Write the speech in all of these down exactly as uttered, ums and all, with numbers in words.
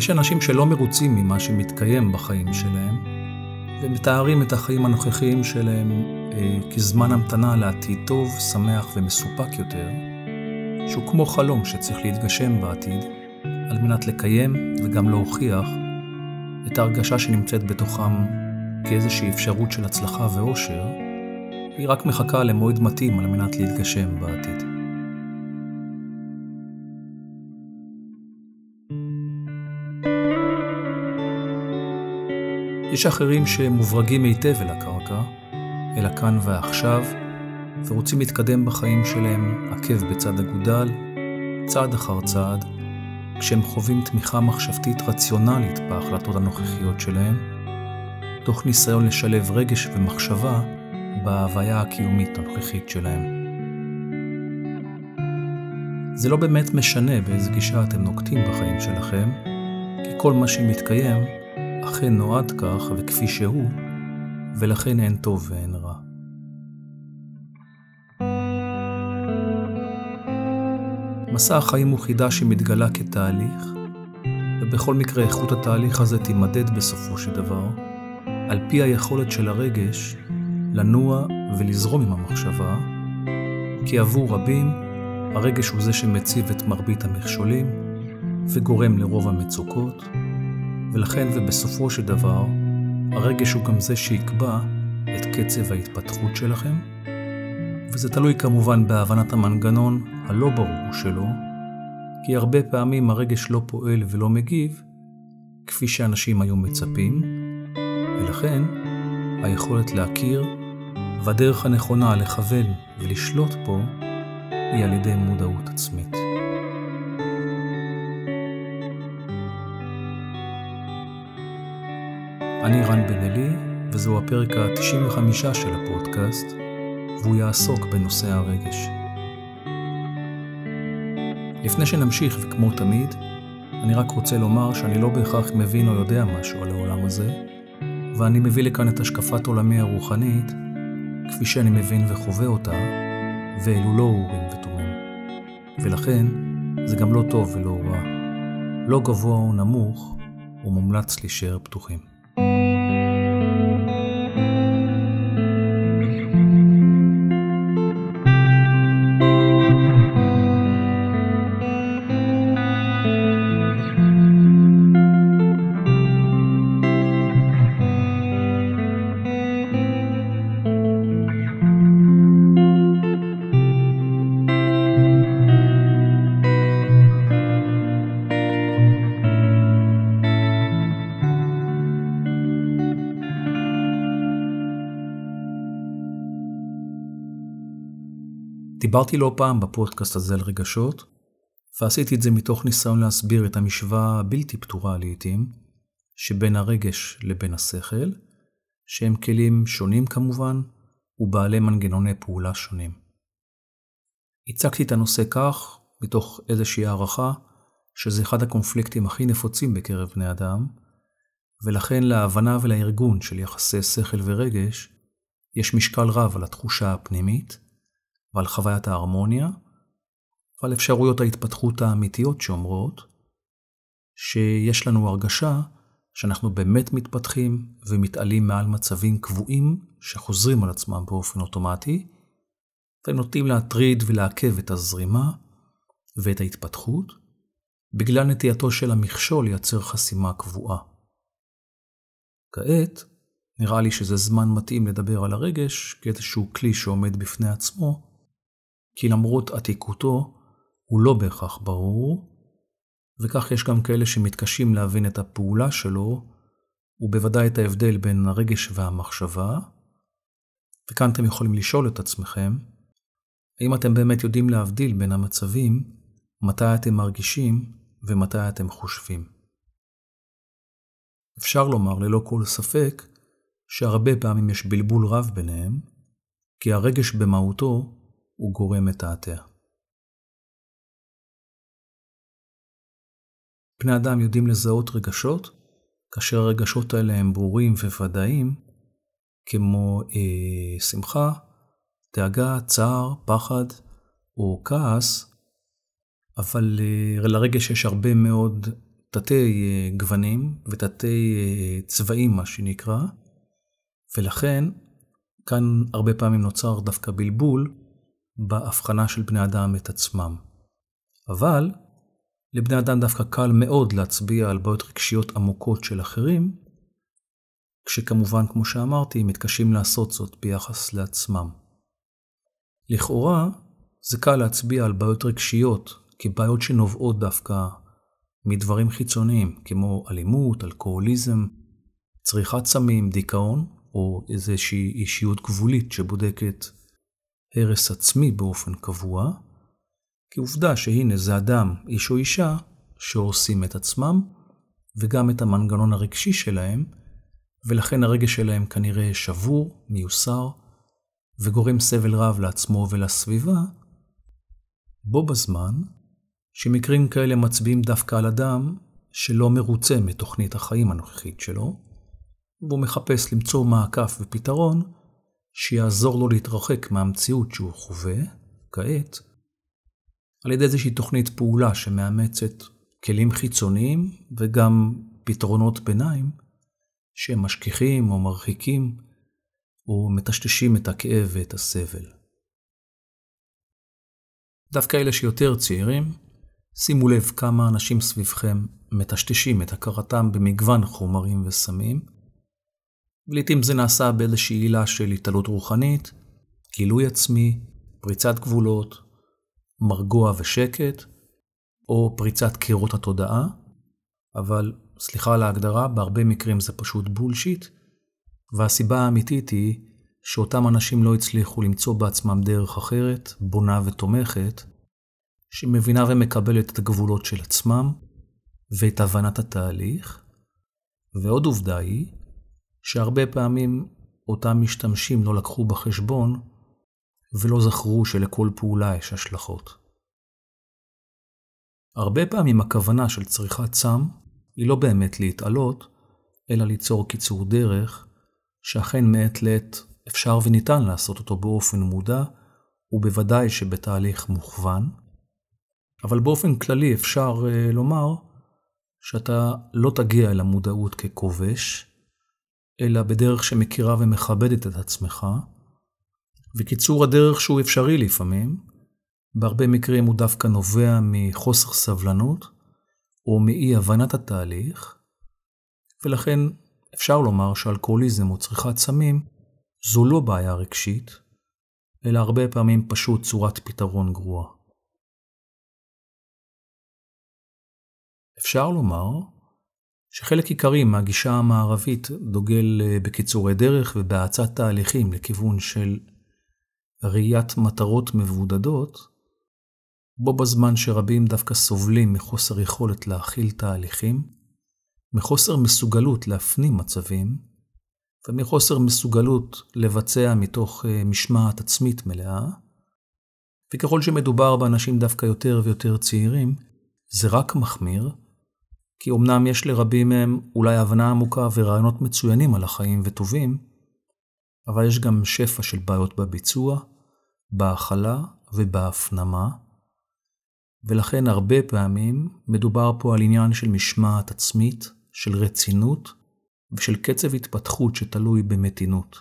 יש אנשים שלא מרוצים ממה שמתקיים בחיים שלהם, ומתארים את החיים הנוכחיים שלהם אה, כזמן המתנה לעתיד טוב, שמח ומסופק יותר, שהוא כמו חלום שצריך להתגשם בעתיד, על מנת לקיים וגם להוכיח את ההרגשה שנמצאת בתוכם כאיזושהי אפשרות של הצלחה ואושר, היא רק מחכה למועד מתאים על מנת להתגשם בעתיד. יש אחרים שמוברגים היטב אל הקרקע, אל הכאן והעכשיו, ורוצים להתקדם בחיים שלהם עקב בצד אגודל, צעד אחר צעד, כשהם חווים תמיכה מחשבתית רציונלית בהחלטות הנוכחיות שלהם, תוך ניסיון לשלב רגש ומחשבה בהוויה הקיומית הנוכחית שלהם. זה לא באמת משנה באיזו גישה אתם נוקטים בחיים שלכם, כי כל מה שמתקיים אכן נועד כך וכפי שהוא, ולכן אין טוב ואין רע. מסע החיים הוא חידה שמתגלה כתהליך, ובכל מקרה איכות התהליך הזה תימדד בסופו של דבר, על פי היכולת של הרגש לנוע ולזרום עם המחשבה, כי עבור רבים הרגש הוא זה שמציב את מרבית המכשולים וגורם לרוב המצוקות, ולכן ובסופו של דבר הרגש הוא גם זה שיקבע את קצב ההתפתחות שלכם, וזה תלוי כמובן בהבנת המנגנון הלא ברור שלו, כי הרבה פעמים הרגש לא פועל ולא מגיב כפי שאנשים היו מצפים, ולכן היכולת להכיר והדרך הנכונה לכוון ולשלוט פה היא על ידי מודעות עצמית. אני רן בן אלי, וזהו הפרק ה-תשעים וחמש של הפודקאסט, והוא יעסוק בנושא הרגש. לפני שנמשיך וכמו תמיד, אני רק רוצה לומר שאני לא בהכרח מבין או יודע משהו על העולם הזה, ואני מביא לכאן את השקפת עולמי הרוחנית, כפי שאני מבין וחווה אותה, ואלו לא אורים ותומים. ולכן, זה גם לא טוב ולא רע. לא גבוה או נמוך, ומומלץ להישאר פתוחים. דיברתי לא פעם בפודקאסט הזה על רגשות, ועשיתי את זה מתוך ניסיון להסביר את המשוואה הבלתי פתורה לעתים, שבין הרגש לבין השכל, שהם כלים שונים כמובן, ובעלי מנגנוני פעולה שונים. הצגתי את הנושא כך, מתוך איזושהי הערכה, שזה אחד הקונפליקטים הכי נפוצים בקרב בני אדם, ולכן להבנה ולארגון של יחסי שכל ורגש, יש משקל רב על התחושה הפנימית, ועל חוויית ההרמוניה, ועל אפשרויות ההתפתחות האמיתיות שאומרות, שיש לנו הרגשה שאנחנו באמת מתפתחים ומתעלים מעל מצבים קבועים שחוזרים על עצמם באופן אוטומטי, ונוטים להטריד ולעכב את הזרימה ואת ההתפתחות, בגלל נטייתו של המכשול לייצר חסימה קבועה. כעת, נראה לי שזה זמן מתאים לדבר על הרגש כאיזשהו כלי שעומד בפני עצמו, כי למרות עתיקותו הוא לא בהכרח ברור, וכך יש גם כאלה שמתקשים להבין את הפעולה שלו, ובוודאי את ההבדל בין הרגש והמחשבה. וכאן אתם יכולים לשאול את עצמכם, האם אתם באמת יודעים להבדיל בין המצבים, מתי אתם מרגישים ומתי אתם חושבים. אפשר לומר ללא כל ספק, שהרבה פעמים יש בלבול רב ביניהם, כי הרגש במהותו הוא גורם מתעתע. בני אדם יודעים לזהות רגשות, כאשר הרגשות האלה הם ברורים וודאיים, כמו אה, שמחה, דאגה, צער, פחד או כעס, אבל אה, לרגש יש הרבה מאוד תתי גוונים ותתי צבעים, מה שנקרא, ולכן כאן הרבה פעמים נוצר דווקא בלבול בהבחנה של בני אדם את עצמם. אבל לבני אדם דווקא קל מאוד להצביע על בעיות רגשיות עמוקות של אחרים, כשכמובן, כמו שאמרתי, מתקשים לעשות זאת ביחס לעצמם. לכאורה, זה קל להצביע על בעיות רגשיות כבעיות שנובעות דווקא מדברים חיצוניים, כמו אלימות, אלכוהוליזם, צריכת סמים, דיכאון, או איזושהי אישיות גבולית שבודקת הרס עצמי באופן קבוע, כי עובדה שהנה זה אדם, איש או אישה, שעושים את עצמם וגם את המנגנון הרגשי שלהם, ולכן הרגש שלהם כנראה שבור, מיוסר, וגורם סבל רב לעצמו ולסביבה, בו בזמן שמקרים כאלה מצביעים דווקא על אדם שלא מרוצה מתוכנית החיים הנוכחית שלו, והוא מחפש למצוא מעקף ופתרון שיעזור לו להתרחק מהמציאות שהוא חווה כעת, על ידי איזושהי תוכנית פעולה שמאמצת כלים חיצוניים וגם פתרונות ביניים שמשכיחים או מרחיקים או מטשטשים את הכאב ואת הסבל. דווקא אלה שיותר צעירים, שימו לב כמה אנשים סביבכם מטשטשים את הכרתם במגוון חומרים וסמים. ולעיתים זה נעשה באיזושהי עילה של התעלות רוחנית, גילוי עצמי, פריצת גבולות, מרגוע ושקט, או פריצת קירות התודעה, אבל סליחה על ההגדרה, בהרבה מקרים זה פשוט בולשיט, והסיבה האמיתית היא שאותם אנשים לא הצליחו למצוא בעצמם דרך אחרת, בונה ותומכת, שמבינה ומקבלת את הגבולות של עצמם ואת הבנת התהליך. ועוד עובדה היא שהרבה פעמים אותם משתמשים לא לקחו בחשבון ולא זכרו שלכל פעולה יש השלכות. הרבה פעמים הכוונה של צריכת סם היא לא באמת להתעלות, אלא ליצור קיצור דרך שאכן מעט לעת אפשר וניתן לעשות אותו באופן מודע, ובוודאי שבתהליך מוכוון. אבל באופן כללי אפשר uh, לומר שאתה לא תגיע אל המודעות ככובש, אלא בדרך שמכירה ומכבדת את עצמך, וקיצור הדרך שהוא אפשרי לפעמים, בהרבה מקרים הוא דווקא נובע מחוסר סבלנות, או מאי הבנת התהליך, ולכן אפשר לומר שאלכוהוליזם או צריכת סמים, זו לא בעיה רגשית, אלא הרבה פעמים פשוט צורת פתרון גרועה. אפשר לומר שחלק עיקרי מהגישה המערבית דוגל בקיצורי דרך ובהאצת תהליכים לכיוון של ראיית מטרות מבודדות, בו בזמן שרבים דווקא סובלים מחוסר יכולת להכיל תהליכים, מחוסר מסוגלות להפנים מצבים, ומחוסר מסוגלות לבצע מתוך משמעת עצמית מלאה, וככל שמדובר באנשים דווקא יותר ויותר צעירים, זה רק מחמיר, כי אמנם יש לרבים מהם אולי הבנה עמוקה ורעיונות מצוינים על החיים וטובים, אבל יש גם שפע של בעיות בביצוע, בהכלה ובהפנמה, ולכן הרבה פעמים מדובר פה על עניין של משמעת עצמית, של רצינות, ושל קצב התפתחות שתלוי במתינות.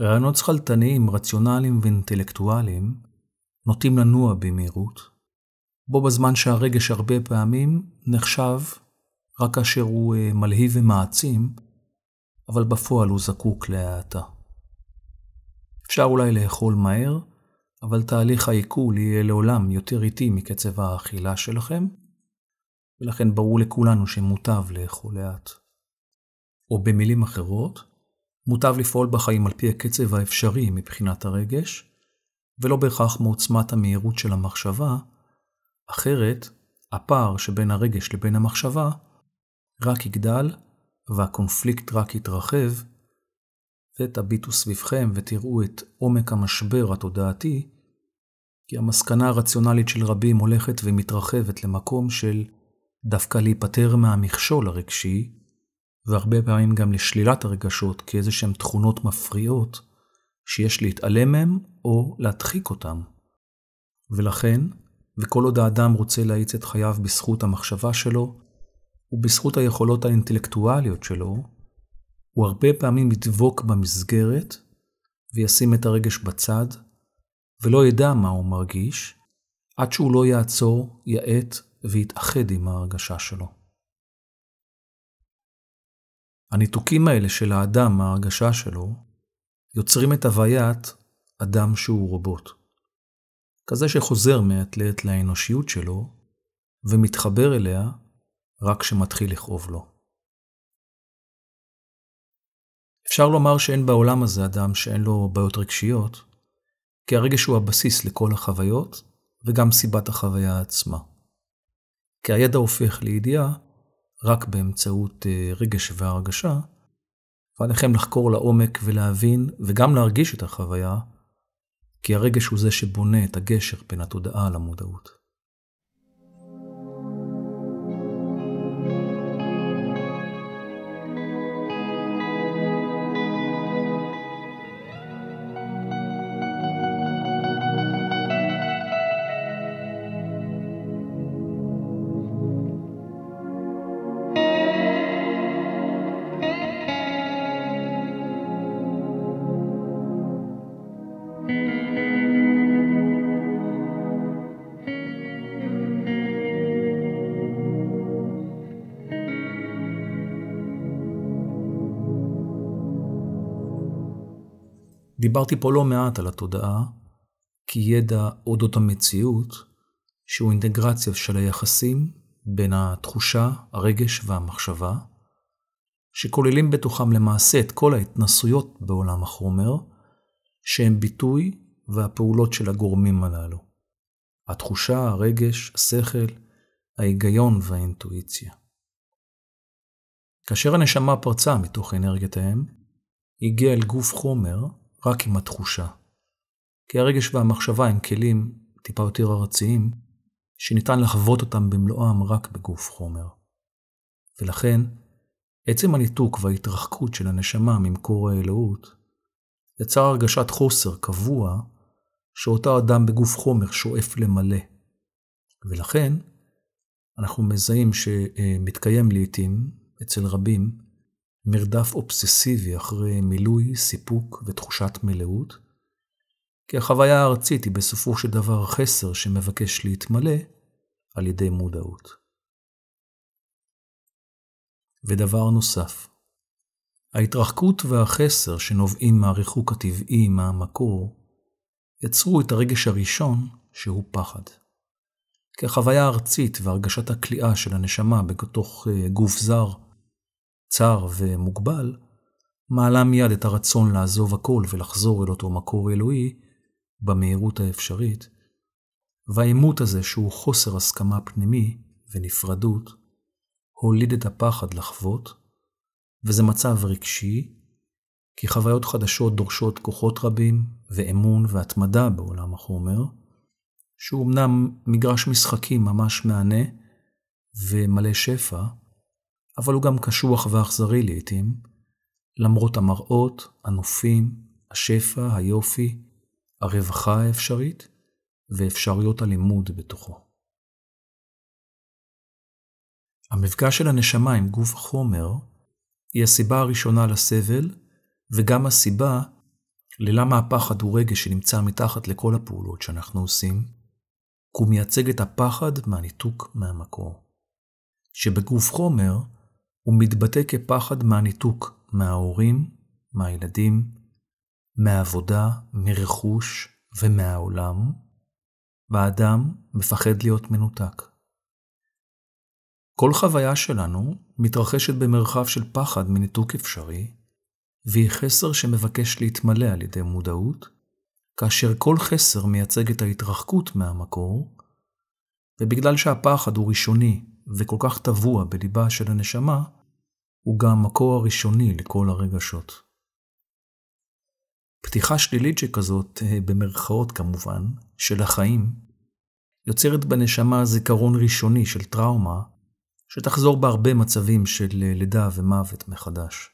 רעיונות שכלתניים, רציונליים ואינטלקטואליים נוטים לנוע במהירות, בו בזמן שהרגש הרבה פעמים נחשב רק כאשר הוא מלהיב ומעצים, אבל בפועל הוא זקוק להאטה. אפשר אולי לאכול מהר, אבל תהליך העיכול יהיה לעולם יותר איטי מקצב האכילה שלכם, ולכן ברור לכולנו שמוטב לאכול לאט. או במילים אחרות, מוטב לפעול בחיים על פי הקצב האפשרי מבחינת הרגש, ולא בהכרח מעוצמת המהירות של המחשבה, אחרת הפער שבין הרגש לבין המחשבה רק יגדל, והקונפליקט רק יתרחב, ותביטו סביבכם ותראו את עומק המשבר התודעתי, כי המסקנה הרציונלית של רבים הולכת ומתרחבת למקום של דווקא להיפטר מהמכשול הרגשי, והרבה פעמים גם לשלילת הרגשות כאיזשהם תכונות מפריעות שיש להתעלם מהם או להדחיק אותם. ולכן וכל עוד האדם רוצה להאיץ את חייו בזכות המחשבה שלו, ובזכות היכולות האינטלקטואליות שלו, הוא הרבה פעמים ידבוק במסגרת, וישים את הרגש בצד, ולא ידע מה הוא מרגיש, עד שהוא לא יעצור, יעט ויתאחד עם ההרגשה שלו. הניתוקים האלה של האדם מההרגשה שלו, יוצרים את הוויית אדם שהוא רובוט. כזה שחוזר מהאתלט לאנושיות שלו, ומתחבר אליה רק שמתחיל לכאוב לו. אפשר לומר שאין בעולם הזה אדם שאין לו בעיות רגשיות, כי הרגש הוא הבסיס לכל החוויות וגם סיבת החוויה עצמה. כי הידע הופך לידיעה רק באמצעות רגש והרגשה, ועליכם לחקור לעומק ולהבין וגם להרגיש את החוויה, כי הרגש הוא זה שבונה את הגשר בין התודעה למודעות. דיברתי פה לא מעט על התודעה, כי ידע אודות המציאות, שהוא אינטגרציה של היחסים בין התחושה, הרגש והמחשבה, שכוללים בתוכם למעשה את כל ההתנסויות בעולם החומר, שהם ביטוי והפעולות של הגורמים הללו. התחושה, הרגש, השכל, ההיגיון והאינטואיציה. כאשר הנשמה פרצה מתוך אנרגיית האם, הגיעה אל גוף חומר, רק עם התחושה, כי הרגש והמחשבה הם כלים טיפה יותר ארציים, שניתן לחוות אותם במלואם רק בגוף חומר. ולכן, עצם הניתוק וההתרחקות של הנשמה ממקור האלוהות, יצר הרגשת חוסר קבוע, שאותה אדם בגוף חומר שואף למלא. ולכן, אנחנו מזהים שמתקיים לעתים, אצל רבים, מרדף אובססיבי אחרי מילוי, סיפוק ותחושת מלאות, כי החוויה הארצית היא בסופו של דבר חסר שמבקש להתמלא על ידי מודעות. ודבר נוסף, ההתרחקות והחסר שנובעים מהריחוק הטבעי מהמקור, יצרו את הרגש הראשון שהוא פחד. כי החוויה הארצית והרגשת הכליאה של הנשמה בתוך גוף זר, צר ומוגבל, מעלה מיד את הרצון לעזוב הכל ולחזור אל אותו מקור אלוהי במהירות האפשרית, והאימות הזה שהוא חוסר הסכמה פנימי ונפרדות, הוליד את הפחד לחוות, וזה מצב רגשי, כי חוויות חדשות דורשות כוחות רבים ואמון והתמדה בעולם החומר, שהוא אמנם מגרש משחקים ממש מענה ומלא שפע, אבל הוא גם קשוח ואכזרי לעתים, למרות המראות, הנופים, השפע, היופי, הרווחה האפשרית ואפשרויות הלימוד בתוכו. המפגש של הנשמה עם גוף החומר היא הסיבה הראשונה לסבל, וגם הסיבה ללמה הפחד הוא רגש שנמצא מתחת לכל הפעולות שאנחנו עושים, כי הוא מייצג את הפחד מהניתוק מהמקור, שבגוף חומר הוא מתבטא כפחד מהניתוק מההורים, מהילדים, מהעבודה, מרכוש ומהעולם, והאדם מפחד להיות מנותק. כל חוויה שלנו מתרחשת במרחב של פחד מניתוק אפשרי, והיא חסר שמבקש להתמלא על ידי מודעות, כאשר כל חסר מייצג את ההתרחקות מהמקור, ובגלל שהפחד הוא ראשוני וכל כך טבוע בליבה של הנשמה, הוא גם המקור הראשוני לכל הרגשות. פתיחה שלילית שכזאת, במרכאות כמובן, של החיים, יוצרת בנשמה זיכרון ראשוני של טראומה, שתחזור בהרבה מצבים של לידה ומוות מחדש.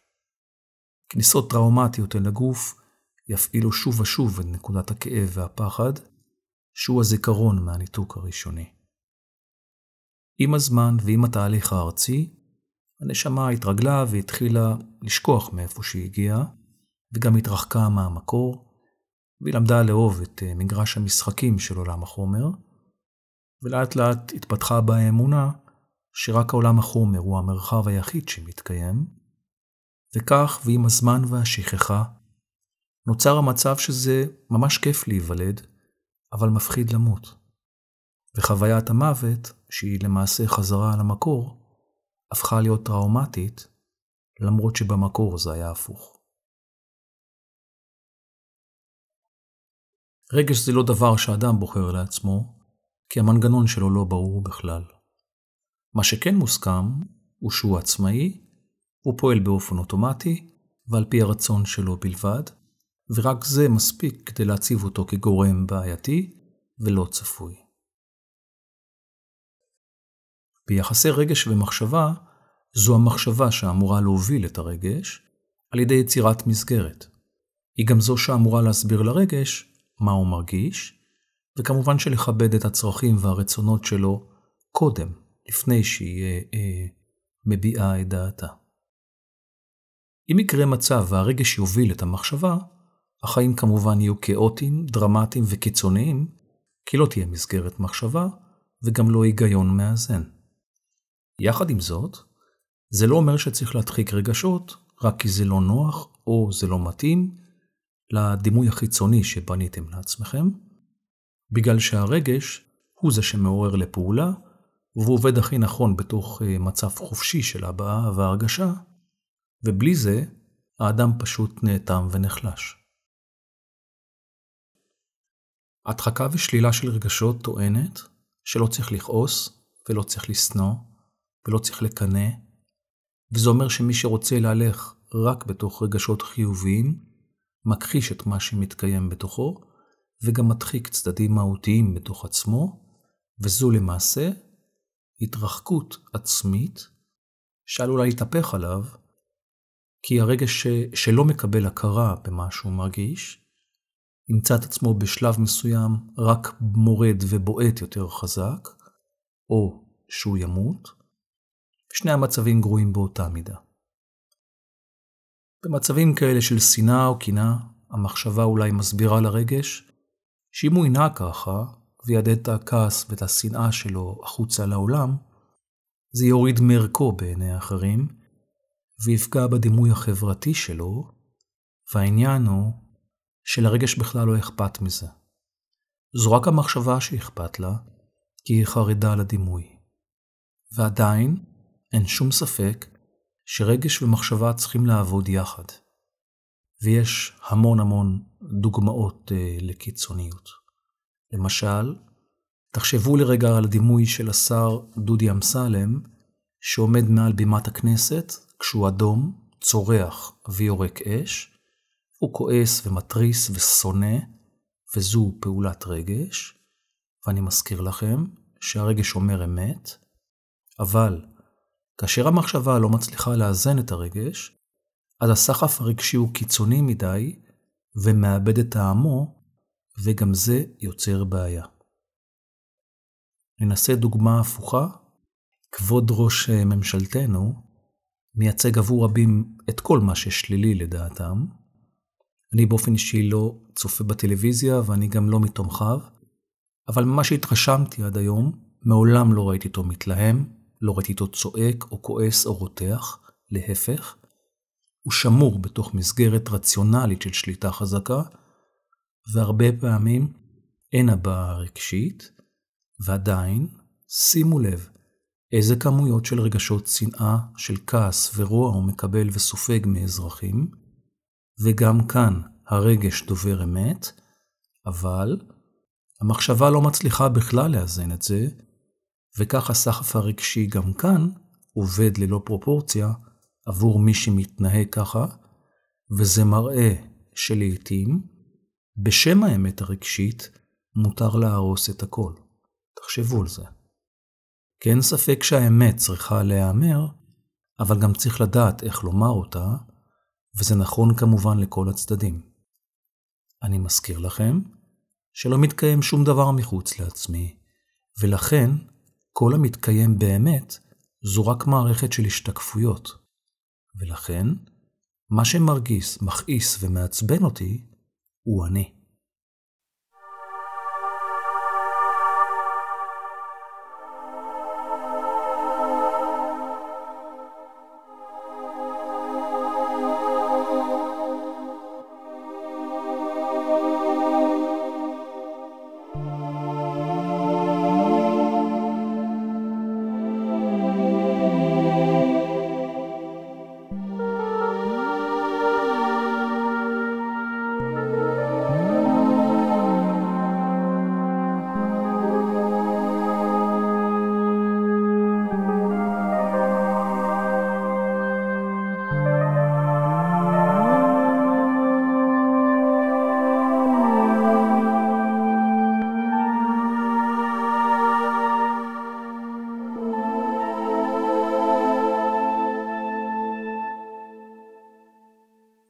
כניסות טראומטיות אל הגוף יפעילו שוב ושוב את נקודת הכאב והפחד, שהוא הזיכרון מהניתוק הראשוני. עם הזמן ועם התהליך הארצי, הנשמה התרגלה והתחילה לשכוח מאיפה שהיא הגיעה, וגם התרחקה מהמקור, והיא למדה לאהוב את מגרש המשחקים של עולם החומר, ולאט לאט התפתחה בה האמונה שרק העולם החומר הוא המרחב היחיד שמתקיים, וכך ועם הזמן והשכחה, נוצר המצב שזה ממש כיף להיוולד, אבל מפחיד למות. וחוויית המוות, שהיא למעשה חזרה על המקור, הפכה להיות טראומטית, למרות שבמקור זה היה הפוך. רגש זה לא דבר שאדם בוחר לעצמו, כי המנגנון שלו לא ברור בכלל. מה שכן מוסכם הוא שהוא עצמאי, הוא פועל באופן אוטומטי ועל פי הרצון שלו בלבד, ורק זה מספיק כדי להציב אותו כגורם בעייתי ולא צפוי. ביחסי רגש ומחשבה, זו המחשבה שאמורה להוביל את הרגש על ידי יצירת מסגרת. היא גם זו שאמורה להסביר לרגש מה הוא מרגיש, וכמובן שלכבד את הצרכים והרצונות שלו קודם, לפני שהיא אה, אה, מביעה את דעתה. אם יקרה מצב והרגש יוביל את המחשבה, החיים כמובן יהיו כאוטיים, דרמטיים וקיצוניים, כי לא תהיה מסגרת מחשבה וגם לא היגיון מאזן. יחד עם זאת, זה לא אומר שצריך להדחיק רגשות, רק כי זה לא נוח או זה לא מתאים לדימוי החיצוני שבניתם לעצמכם, בגלל שהרגש הוא זה שמעורר לפעולה, והוא עובד הכי נכון בתוך מצב חופשי של הבעה והרגשה, ובלי זה האדם פשוט נאטם ונחלש. הדחקה ושלילה של רגשות טוענת שלא צריך לכעוס ולא צריך לסנוע ולא צריך לקנא, וזה אומר שמי שרוצה להלך רק בתוך רגשות חיוביים, מכחיש את מה שמתקיים בתוכו, וגם מדחיק צדדים מהותיים בתוך עצמו, וזו למעשה התרחקות עצמית שעלולה להתהפך עליו, כי הרגש שלא מקבל הכרה במה שהוא מרגיש, ימצא את עצמו בשלב מסוים רק מורד ובועט יותר חזק, או שהוא ימות. שני המצבים גרועים באותה מידה. במצבים כאלה של שנאה או קינה, המחשבה אולי מסבירה לרגש, שאם הוא ינהג ככה, וידע את הכעס ואת השנאה שלו החוצה לעולם, זה יוריד מערכו בעיני האחרים, ויפגע בדימוי החברתי שלו, והעניין הוא שלרגש בכלל לא אכפת מזה. זו רק המחשבה שאכפת לה, כי היא חרדה לדימוי. ועדיין אין שום ספק שרגש ומחשבה צריכים לעבוד יחד. ויש המון המון דוגמאות לקיצוניות. למשל, תחשבו לרגע על הדימוי של השר דודי אמסלם, שעומד מעל בימת הכנסת כשהוא אדום, צורח ויורק אש, הוא כועס ומטריס ושונא, וזו פעולת רגש, ואני מזכיר לכם שהרגש אומר אמת, אבל כאשר המחשבה לא מצליחה לאזן את הרגש, אז הסחף הרגשי הוא קיצוני מדי ומאבד את טעמו, וגם זה יוצר בעיה. ננסה דוגמה הפוכה. כבוד ראש ממשלתנו מייצג עבור רבים את כל מה ששלילי לדעתם. אני באופן אישי לא צופה בטלוויזיה ואני גם לא מתומכיו, אבל ממה שהתרשמתי עד היום, מעולם לא ראיתי אותו מתלהם, לא ראיתי אותו צועק או כועס או רותח, להפך. הוא שמור בתוך מסגרת רציונלית של שליטה חזקה, והרבה פעמים אין הבעה רגשית, ועדיין, שימו לב, איזה כמויות של רגשות שנאה, של כעס ורוע הוא מקבל וסופג מאזרחים, וגם כאן הרגש דובר אמת, אבל המחשבה לא מצליחה בכלל לאזן את זה, וכך הסחף הרגשי גם כאן עובד ללא פרופורציה עבור מי שמתנהג ככה, וזה מראה שלעיתים, בשם האמת הרגשית, מותר להרוס את הכל. תחשבו על זה. כי אין ספק שהאמת צריכה להיאמר, אבל גם צריך לדעת איך לומר אותה, וזה נכון כמובן לכל הצדדים. אני מזכיר לכם שלא מתקיים שום דבר מחוץ לעצמי, ולכן כל המתקיים באמת זו רק מערכת של השתקפויות. ולכן מה שמרגיש, מכעיס ומעצבן אותי הוא אני.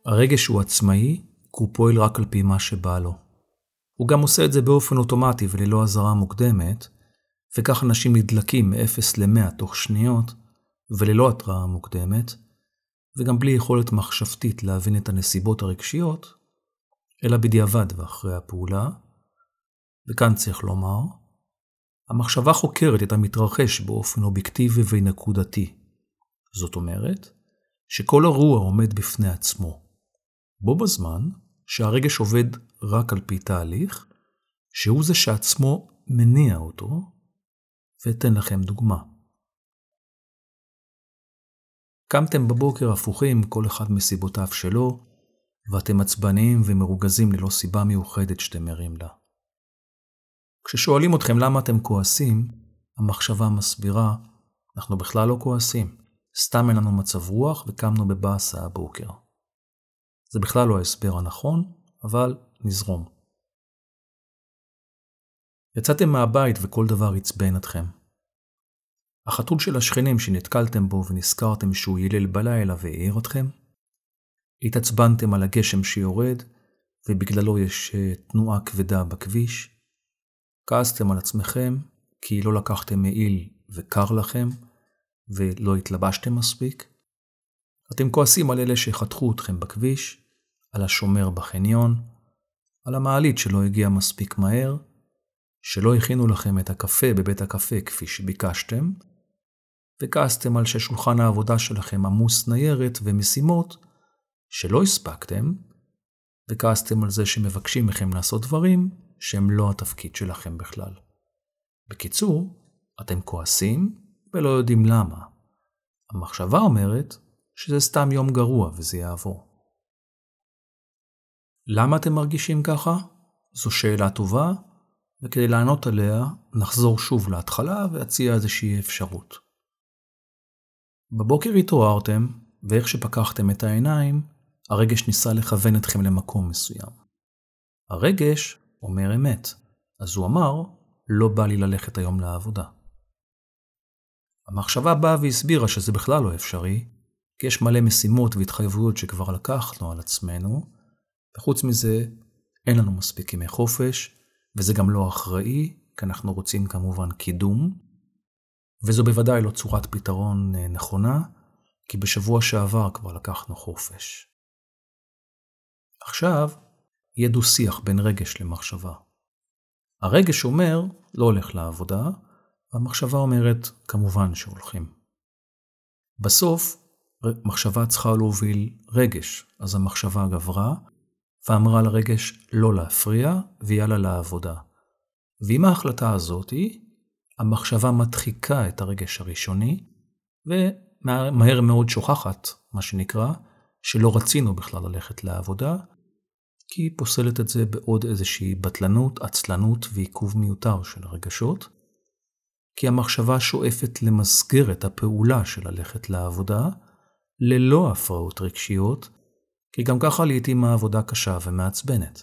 הרגש הוא עצמאי, כי הוא פועל רק על פי מה שבא לו. הוא גם עושה את זה באופן אוטומטי וללא עזרה מוקדמת, וכך אנשים נדלקים מ-אפס ל-מאה תוך שניות, וללא התראה מוקדמת, וגם בלי יכולת מחשבתית להבין את הנסיבות הרגשיות, אלא בדיעבד ואחרי הפעולה. וכאן צריך לומר, המחשבה חוקרת את המתרחש באופן אובייקטיבי ונקודתי. זאת אומרת, שכל הרוע עומד בפני עצמו. בו בזמן שהרגש עובד רק על פי תהליך, שהוא זה שעצמו מניע אותו, ואתן לכם דוגמה. קמתם בבוקר הפוכים, כל אחד מסיבותיו שלו, ואתם עצבניים ומרוגזים ללא סיבה מיוחדת שאתם מרים לה. כששואלים אתכם למה אתם כועסים, המחשבה מסבירה, אנחנו בכלל לא כועסים, סתם אין לנו מצב רוח וקמנו בבאסה הבוקר. זה בכלל לא ההסבר הנכון, אבל נזרום. יצאתם מהבית וכל דבר יצבן אתכם. החתול של השכנים שנתקלתם בו ונזכרתם שהוא ילל בלילה והעיר אתכם. התעצבנתם על הגשם שיורד ובגללו יש תנועה כבדה בכביש. כעסתם על עצמכם כי לא לקחתם מעיל וקר לכם ולא התלבשתם מספיק. אתם כועסים על אלה שחתכו אתכם בכביש, על השומר בחניון, על המעלית שלא הגיעה מספיק מהר, שלא הכינו לכם את הקפה בבית הקפה כפי שביקשתם, וכעסתם על ששולחן העבודה שלכם עמוס ניירת ומשימות שלא הספקתם, וכעסתם על זה שמבקשים לכם לעשות דברים שהם לא התפקיד שלכם בכלל. בקיצור, אתם כועסים ולא יודעים למה. המחשבה אומרת, שזה סתם יום גרוע וזה יעבור. למה אתם מרגישים ככה? זו שאלה טובה, וכדי לענות עליה נחזור שוב להתחלה והציע איזושהי אפשרות. בבוקר התעוררתם, ואיך שפקחתם את העיניים, הרגש ניסה לכוון אתכם למקום מסוים. הרגש אומר אמת, אז הוא אמר, לא בא לי ללכת היום לעבודה. המחשבה באה והסבירה שזה בכלל לא אפשרי, כי יש מלא משימות והתחייבויות שכבר לקחנו על עצמנו, וחוץ מזה אין לנו מספיק ימי חופש, וזה גם לא אחראי, כי אנחנו רוצים כמובן קידום, וזו בוודאי לא צורת פתרון נכונה, כי בשבוע שעבר כבר לקחנו חופש. עכשיו יהיה דו שיח בין רגש למחשבה. הרגש אומר לא הולך לעבודה, והמחשבה אומרת כמובן שהולכים. בסוף, מחשבה צריכה להוביל רגש, אז המחשבה גברה, ואמרה לרגש לא להפריע ויאללה לעבודה. ועם ההחלטה הזאת, המחשבה מדחיקה את הרגש הראשוני, ומהר מאוד שוכחת, מה שנקרא, שלא רצינו בכלל ללכת לעבודה, כי היא פוסלת את זה בעוד איזושהי בטלנות, עצלנות ועיכוב מיותר של הרגשות, כי המחשבה שואפת למסגר את הפעולה של ללכת לעבודה, ללא הפרעות רגשיות, כי גם ככה לעתים העבודה קשה ומעצבנת.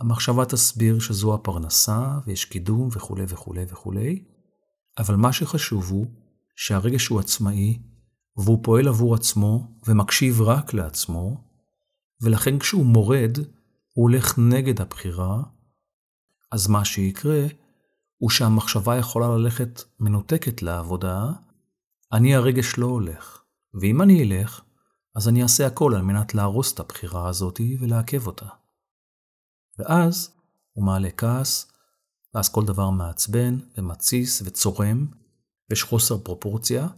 המחשבה תסביר שזו הפרנסה ויש קידום וכו' וכו' וכו', אבל מה שחשוב הוא שהרגש הוא עצמאי, והוא פועל עבור עצמו ומקשיב רק לעצמו, ולכן כשהוא מורד, הוא הולך נגד הבחירה, אז מה שיקרה הוא שהמחשבה יכולה ללכת מנותקת לעבודה, אני הרגש לא הולך, ואם אני אלך, אז אני אעשה הכל על מנת להרוס את הבחירה הזאת ולעכב אותה. ואז הוא מעלה כעס, ואז כל דבר מעצבן ומציס וצורם, ויש חוסר פרופורציה,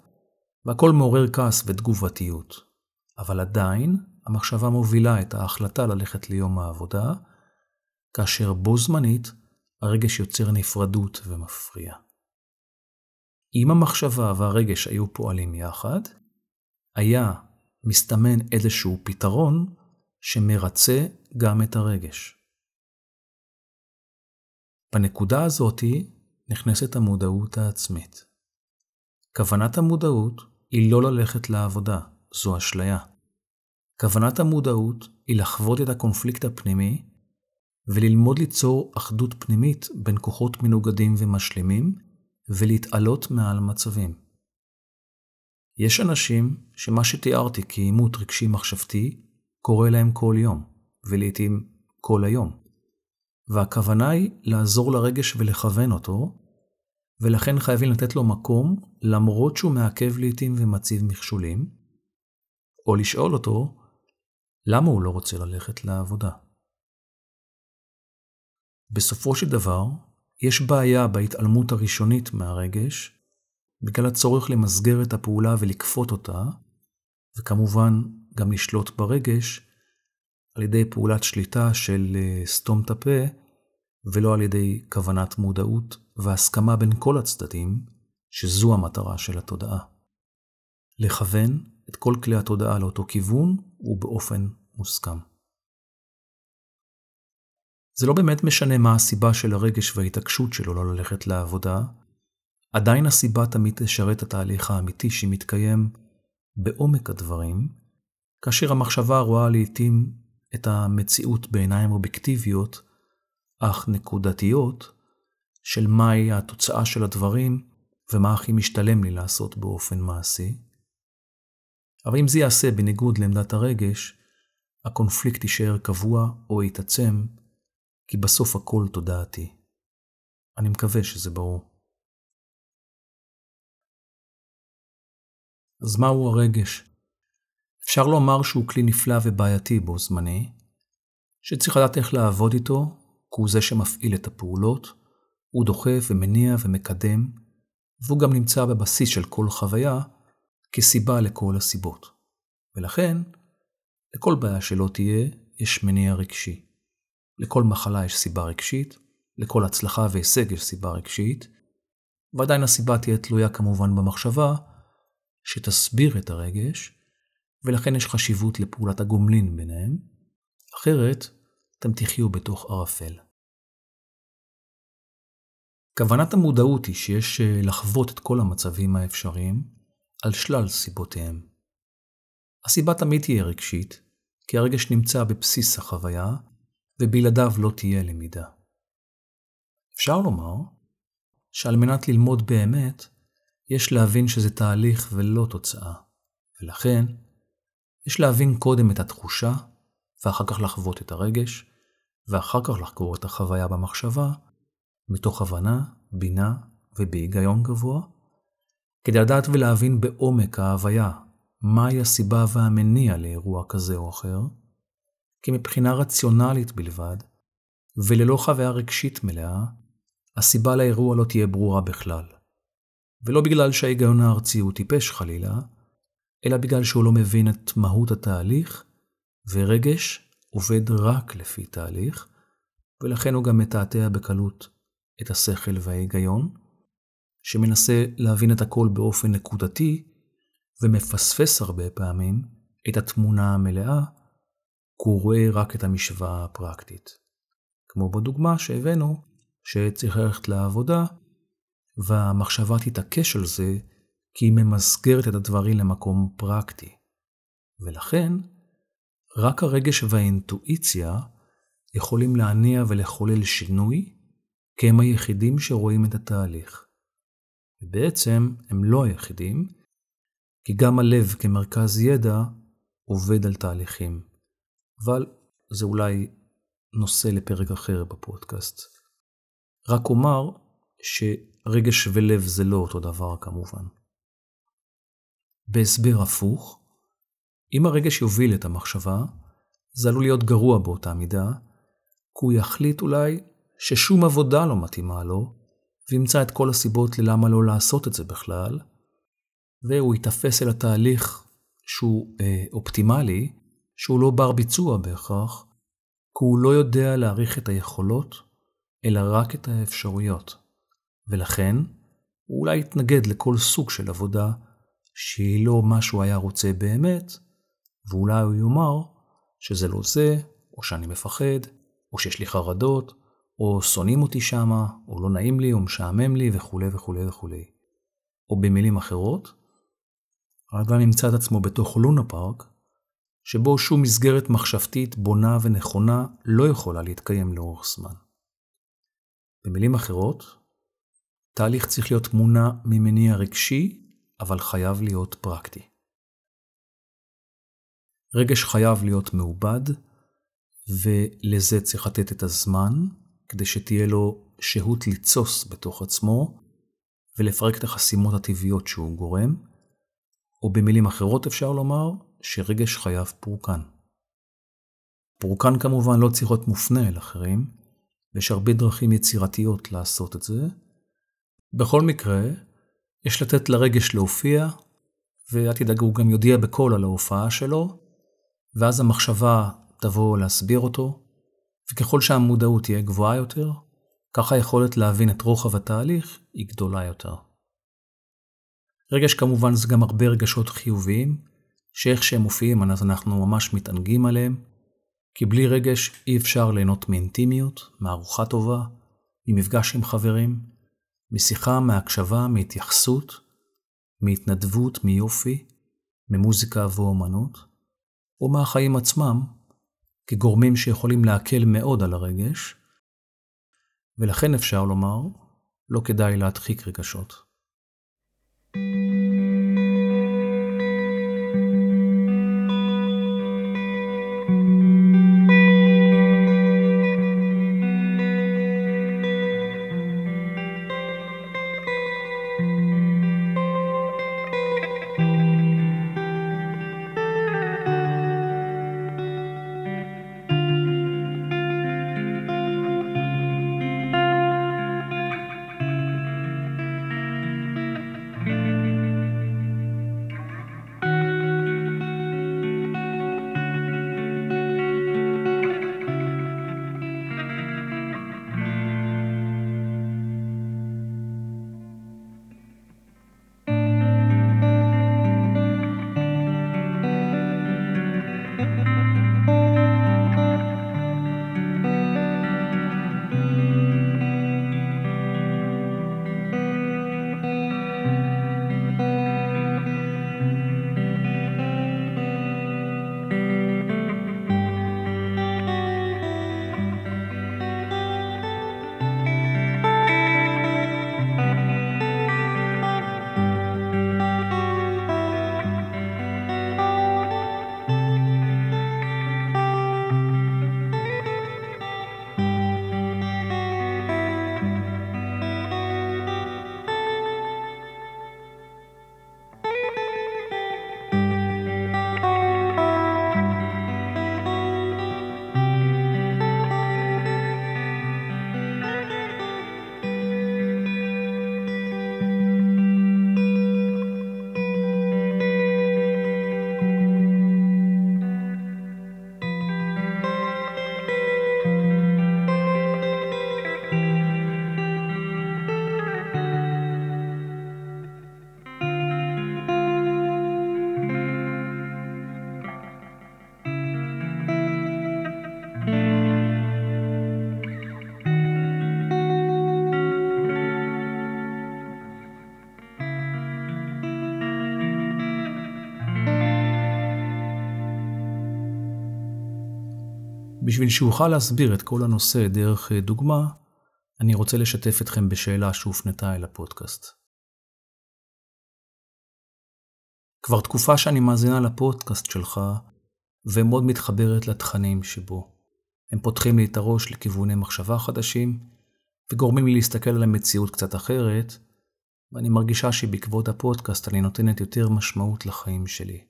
והכל מעורר כעס ותגובתיות. אבל עדיין המחשבה מובילה את ההחלטה ללכת ליום העבודה, כאשר בו זמנית הרגש יוצר נפרדות ומפריע. אם המחשבה והרגש היו פועלים יחד, היה מסתמן איזשהו פתרון שמרצה גם את הרגש. בנקודה הזאת נכנסת המודעות העצמית. כוונת המודעות היא לא ללכת לעבודה, זו אשליה. כוונת המודעות היא לחוות את הקונפליקט הפנימי וללמוד ליצור אחדות פנימית בין כוחות מנוגדים ומשלימים ולהתעלות מעל מצבים. יש אנשים שמה שתיארתי כאימות רגשי מחשבתי קורה להם כל יום ולעתים כל היום. והכוונה היא לעזור לרגש ולכוון אותו, ולכן חייבים לתת לו מקום למרות שהוא מעכב לעתים ומציב מכשולים, או לשאול אותו למה הוא לא רוצה ללכת לעבודה. בסופו של דבר, יש בעיה בהתעלמות הראשונית מהרגש, בגלל הצורך למסגר את הפעולה ולקפות אותה, וכמובן גם לשלוט ברגש, על ידי פעולת שליטה של סתום תפה, ולא על ידי כוונת מודעות והסכמה בין כל הצדדים, שזו המטרה של התודעה. לכוון את כל כלי התודעה לאותו כיוון ובאופן מוסכם. זה לא באמת משנה מה הסיבה של הרגש וההתעקשות שלו לא ללכת לעבודה, עדיין הסיבה תמיד תשרת התהליך האמיתי שמתקיים בעומק הדברים, כאשר המחשבה רואה לעתים את המציאות בעיניים אובייקטיביות, אך נקודתיות, של מהי התוצאה של הדברים ומה הכי משתלם לי לעשות באופן מעשי. אבל אם זה יעשה בניגוד לעמדת הרגש, הקונפליקט יישאר קבוע או יתעצם, כי בסוף הכל תודעתי. אני מקווה שזה ברור. אז מהו הרגש? אפשר לומר שהוא כלי נפלא ובעייתי בו זמני, שצריך לדעת איך לעבוד איתו, כי הוא זה שמפעיל את הפעולות, הוא דוחף ומניע ומקדם, והוא גם נמצא בבסיס של כל חוויה, כסיבה לכל הסיבות. ולכן, לכל בעיה שלא תהיה, יש מניע רגשי. לכל מחלה יש סיבה רגשית, לכל הצלחה והישג יש סיבה רגשית, ועדיין הסיבה תהיה תלויה כמובן במחשבה, שתסביר את הרגש, ולכן יש חשיבות לפעולת הגומלין ביניהם, אחרת אתם תחיו בתוך ערפל. כוונת המודעות היא שיש לחוות את כל המצבים האפשריים על שלל סיבותיהם. הסיבה תמיד תהיה רגשית, כי הרגש נמצא בבסיס החוויה, ובלעדיו לא תהיה למידה. אפשר לומר שעל מנת ללמוד באמת, יש להבין שזה תהליך ולא תוצאה, ולכן יש להבין קודם את התחושה, ואחר כך לחוות את הרגש, ואחר כך לחקור את החוויה במחשבה, מתוך הבנה, בינה ובהיגיון גבוה, כדי לדעת ולהבין בעומק ההוויה, מהי הסיבה והמניע לאירוע כזה או אחר, כי מבחינה רציונלית בלבד, וללא חוויה רגשית מלאה, הסיבה לאירוע לא תהיה ברורה בכלל. ולא בגלל שההיגיון הארצי הוא טיפש חלילה, אלא בגלל שהוא לא מבין את מהות התהליך, ורגש עובד רק לפי תהליך, ולכן הוא גם מתעתע בקלות את השכל וההיגיון, שמנסה להבין את הכל באופן נקודתי, ומפספס הרבה פעמים את התמונה המלאה, כי הוא רואה רק את המשוואה הפרקטית. כמו בדוגמה שהבאנו, שצריך ללכת לעבודה, והמחשבה תתעקש על זה, כי היא ממסגרת את הדברים למקום פרקטי. ולכן, רק הרגש והאינטואיציה יכולים להניע ולחולל שינוי, כי הם היחידים שרואים את התהליך. ובעצם הם לא היחידים, כי גם הלב כמרכז ידע עובד על תהליכים. אבל זה אולי נושא לפרק אחר בפודקאסט. רק אומר שרגש ולב זה לא אותו דבר כמובן. בהסבר הפוך, אם הרגש יוביל את המחשבה, זה עלול להיות גרוע באותה מידה, כי הוא יחליט אולי ששום עבודה לא מתאימה לו, וימצא את כל הסיבות ללמה לא לעשות את זה בכלל, והוא יתפס אל התהליך שהוא אה, אופטימלי, שהוא לא בר ביצוע בהכרח, כי הוא לא יודע להעריך את היכולות, אלא רק את האפשרויות. ולכן, הוא אולי יתנגד לכל סוג של עבודה שהיא לא מה שהוא היה רוצה באמת, ואולי הוא יאמר שזה לא זה, או שאני מפחד, או שיש לי חרדות, או שונאים אותי שמה, או לא נעים לי, או משעמם לי, וכו' וכו' וכו'. או במילים אחרות, האדם ימצא את עצמו בתוך לונה פארק, שבו שום מסגרת מחשבתית בונה ונכונה לא יכולה להתקיים לאורך זמן. במילים אחרות, תהליך צריך להיות מונע ממניע רגשי, אבל חייב להיות פרקטי. רגש חייב להיות מעובד, ולזה צריך לתת את הזמן, כדי שתהיה לו שהות ליצוס בתוך עצמו, ולפרק את החסימות הטבעיות שהוא גורם, או במילים אחרות אפשר לומר, שרגש חייב פורקן. פורקן כמובן לא צריך להיות מופנה אל אחרים, ויש הרבה דרכים יצירתיות לעשות את זה. בכל מקרה, יש לתת לרגש להופיע, ואל תדאג הוא גם יודיע בקול על ההופעה שלו, ואז המחשבה תבוא להסביר אותו, וככל שהמודעות תהיה גבוהה יותר, ככה היכולת להבין את רוחב התהליך היא גדולה יותר. רגש כמובן זה גם הרבה רגשות חיוביים, שאיך שהם מופיעים אז אנחנו ממש מתענגים עליהם, כי בלי רגש אי אפשר ליהנות מאינטימיות, מארוחה טובה, ממפגש עם חברים, משיחה, מהקשבה, מהתייחסות, מהתנדבות, מיופי, ממוזיקה ואומנות, או מהחיים עצמם, כגורמים שיכולים להקל מאוד על הרגש, ולכן אפשר לומר, לא כדאי להדחיק רגשות. בשביל שאוכל להסביר את כל הנושא דרך דוגמה, אני רוצה לשתף אתכם בשאלה שהופנתה אל הפודקאסט. כבר תקופה שאני מאזינה לפודקאסט שלך, ומאוד מתחברת לתכנים שבו. הם פותחים לי את הראש לכיווני מחשבה חדשים, וגורמים לי להסתכל על המציאות קצת אחרת, ואני מרגישה שבעקבות הפודקאסט אני נותנת יותר משמעות לחיים שלי.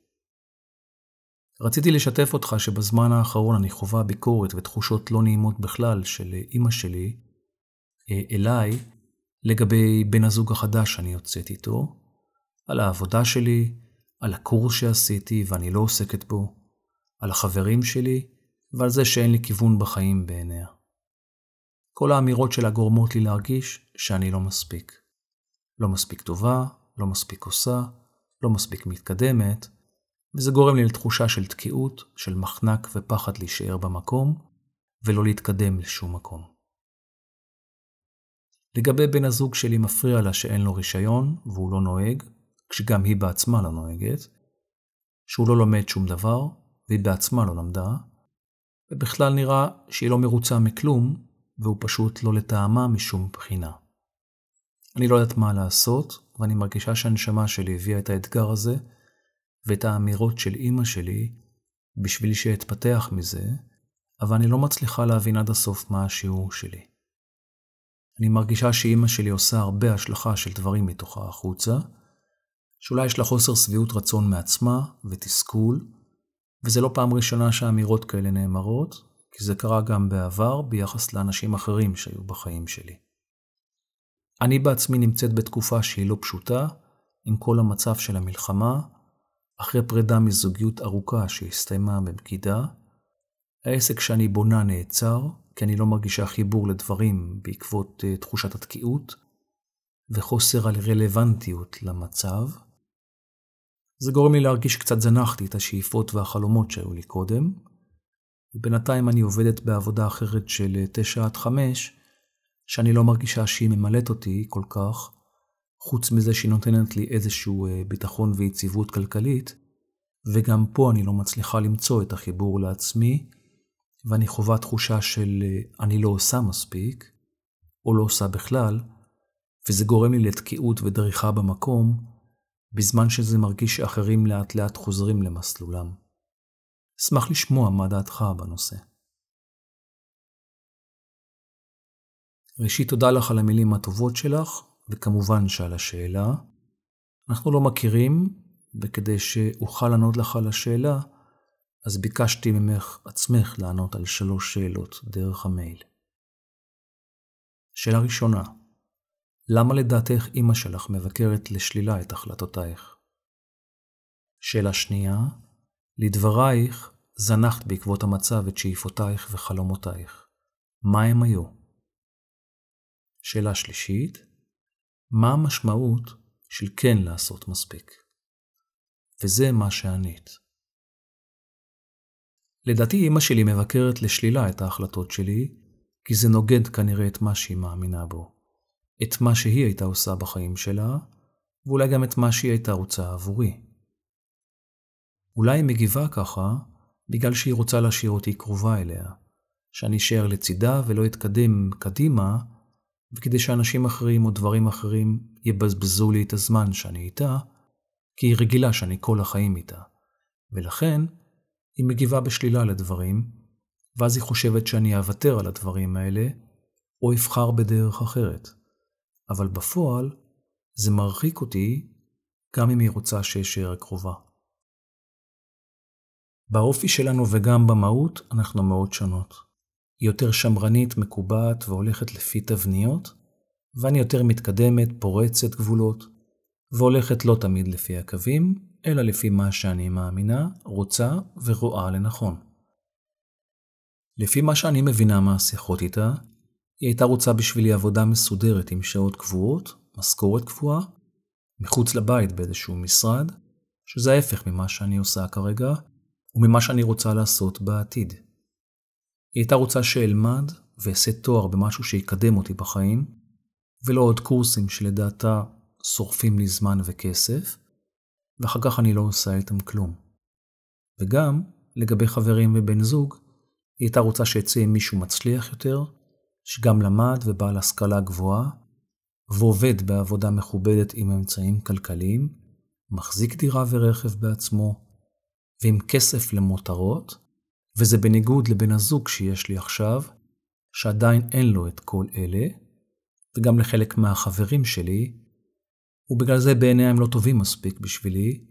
רציתי לשתף אותך שבזמן האחרון אני חווה ביקורת ותחושות לא נעימות בכלל של אמא שלי, אליי, לגבי בן הזוג החדש שאני יוצאת איתו, על העבודה שלי, על הקורס שעשיתי ואני לא עוסקת בו, על החברים שלי ועל זה שאין לי כיוון בחיים בעיניה. כל האמירות שלה גורמות לי להרגיש שאני לא מספיק. לא מספיק טובה, לא מספיק עושה, לא מספיק מתקדמת, וזה גורם לי לתחושה של תקיעות, של מחנק ופחד להישאר במקום, ולא להתקדם לשום מקום. לגבי בן הזוג שלי מפריע לה שאין לו רישיון, והוא לא נוהג, כשגם היא בעצמה לא נוהגת, שהוא לא לומד שום דבר, והיא בעצמה לא למדה, ובכלל נראה שהיא לא מרוצה מכלום, והוא פשוט לא לטעמה משום בחינה. אני לא יודעת מה לעשות, ואני מרגישה שהנשמה שלי הביאה את האתגר הזה, ואת האמירות של אמא שלי, בשביל שאתפתח מזה, אבל אני לא מצליחה להבין עד הסוף מה השיעור שלי. אני מרגישה שאמא שלי עושה הרבה השלכה של דברים מתוכה החוצה, שאולי יש לה חוסר סביעות רצון מעצמה ותסכול, וזה לא פעם ראשונה שהאמירות כאלה נאמרות, כי זה קרה גם בעבר ביחס לאנשים אחרים שהיו בחיים שלי. אני בעצמי נמצאת בתקופה שהיא לא פשוטה, עם כל המצב של המלחמה, אחרי פרידה מזוגיות ארוכה שהסתיימה בבגידה, העסק שאני בונה נעצר, כי אני לא מרגישה חיבור לדברים בעקבות תחושת התקיעות, וחוסר על רלוונטיות למצב. זה גורם לי להרגיש קצת זנחתי את השאיפות והחלומות שהיו לי קודם, ובינתיים אני עובדת בעבודה אחרת של תשע עד חמש, שאני לא מרגישה שהיא ממלאת אותי כל כך, חוץ מזה שהיא נותנת לי איזשהו ביטחון ויציבות כלכלית, וגם פה אני לא מצליחה למצוא את החיבור לעצמי, ואני חווה תחושה של אני לא עושה מספיק, או לא עושה בכלל, וזה גורם לי לתקיעות ודריכה במקום, בזמן שזה מרגיש שאחרים לאט לאט חוזרים למסלולם. אשמח לשמוע מה דעתך בנושא. ראשית, תודה לך על המילים הטובות שלך, וכמובן שעל השאלה. אנחנו לא מכירים, וכדי שאוכל לענות לך על השאלה, אז ביקשתי ממך עצמך לענות על שלוש שאלות דרך המייל. שאלה ראשונה, למה לדעתך אמא שלך מבקרת לשלילה את החלטותייך? שאלה שנייה, לדברייך זנחת בעקבות המצב את שאיפותייך וחלומותייך. מה הם היו? שאלה שלישית, מה המשמעות של כן לעשות מספיק? וזה מה שענית. לדעתי אמא שלי מבקרת לשלילה את ההחלטות שלי, כי זה נוגד כנראה את מה שהיא מאמינה בו, את מה שהיא הייתה עושה בחיים שלה, ואולי גם את מה שהיא הייתה רוצה עבורי. אולי היא מגיבה ככה, בגלל שהיא רוצה להשאיר אותי קרובה אליה, שאני אשאר לצידה ולא אתקדם קדימה, וכדי שאנשים אחרים או דברים אחרים יבזבזו לי את הזמן שאני איתה, כי היא רגילה שאני כל החיים איתה. ולכן, היא מגיבה בשלילה לדברים, ואז היא חושבת שאני אוותר על הדברים האלה, או אבחר בדרך אחרת. אבל בפועל, זה מרחיק אותי, גם אם היא רוצה שאשאר קרובה. באופי שלנו וגם במהות, אנחנו מאוד שונות. היא יותר שמרנית, מקובעת והולכת לפי תבניות, ואני יותר מתקדמת, פורצת גבולות, והולכת לא תמיד לפי הקווים, אלא לפי מה שאני מאמינה, רוצה ורואה לנכון. לפי מה שאני מבינה מהשיחות איתה, היא הייתה רוצה בשבילי עבודה מסודרת עם שעות קבועות, משכורת קבועה, מחוץ לבית באיזשהו משרד, שזה ההפך ממה שאני עושה כרגע, וממה שאני רוצה לעשות בעתיד. היא הייתה רוצה שאלמד ועשה תואר במשהו שיקדם אותי בחיים, ולא עוד קורסים שלדעתה שורפים לי זמן וכסף, ואחר כך אני לא עושה איתם כלום. וגם, לגבי חברים ובן זוג, היא הייתה רוצה שיצא עם מישהו מצליח יותר, שגם למד ובעל השכלה גבוהה, ועובד בעבודה מכובדת עם אמצעים כלכליים, מחזיק דירה ורכב בעצמו, ועם כסף למותרות, וזה בניגוד לבן הזוג שיש לי עכשיו, שעדיין אין לו את כל אלה, וגם לחלק מהחברים שלי, ובגלל זה בעיניה הם לא טובים מספיק בשבילי,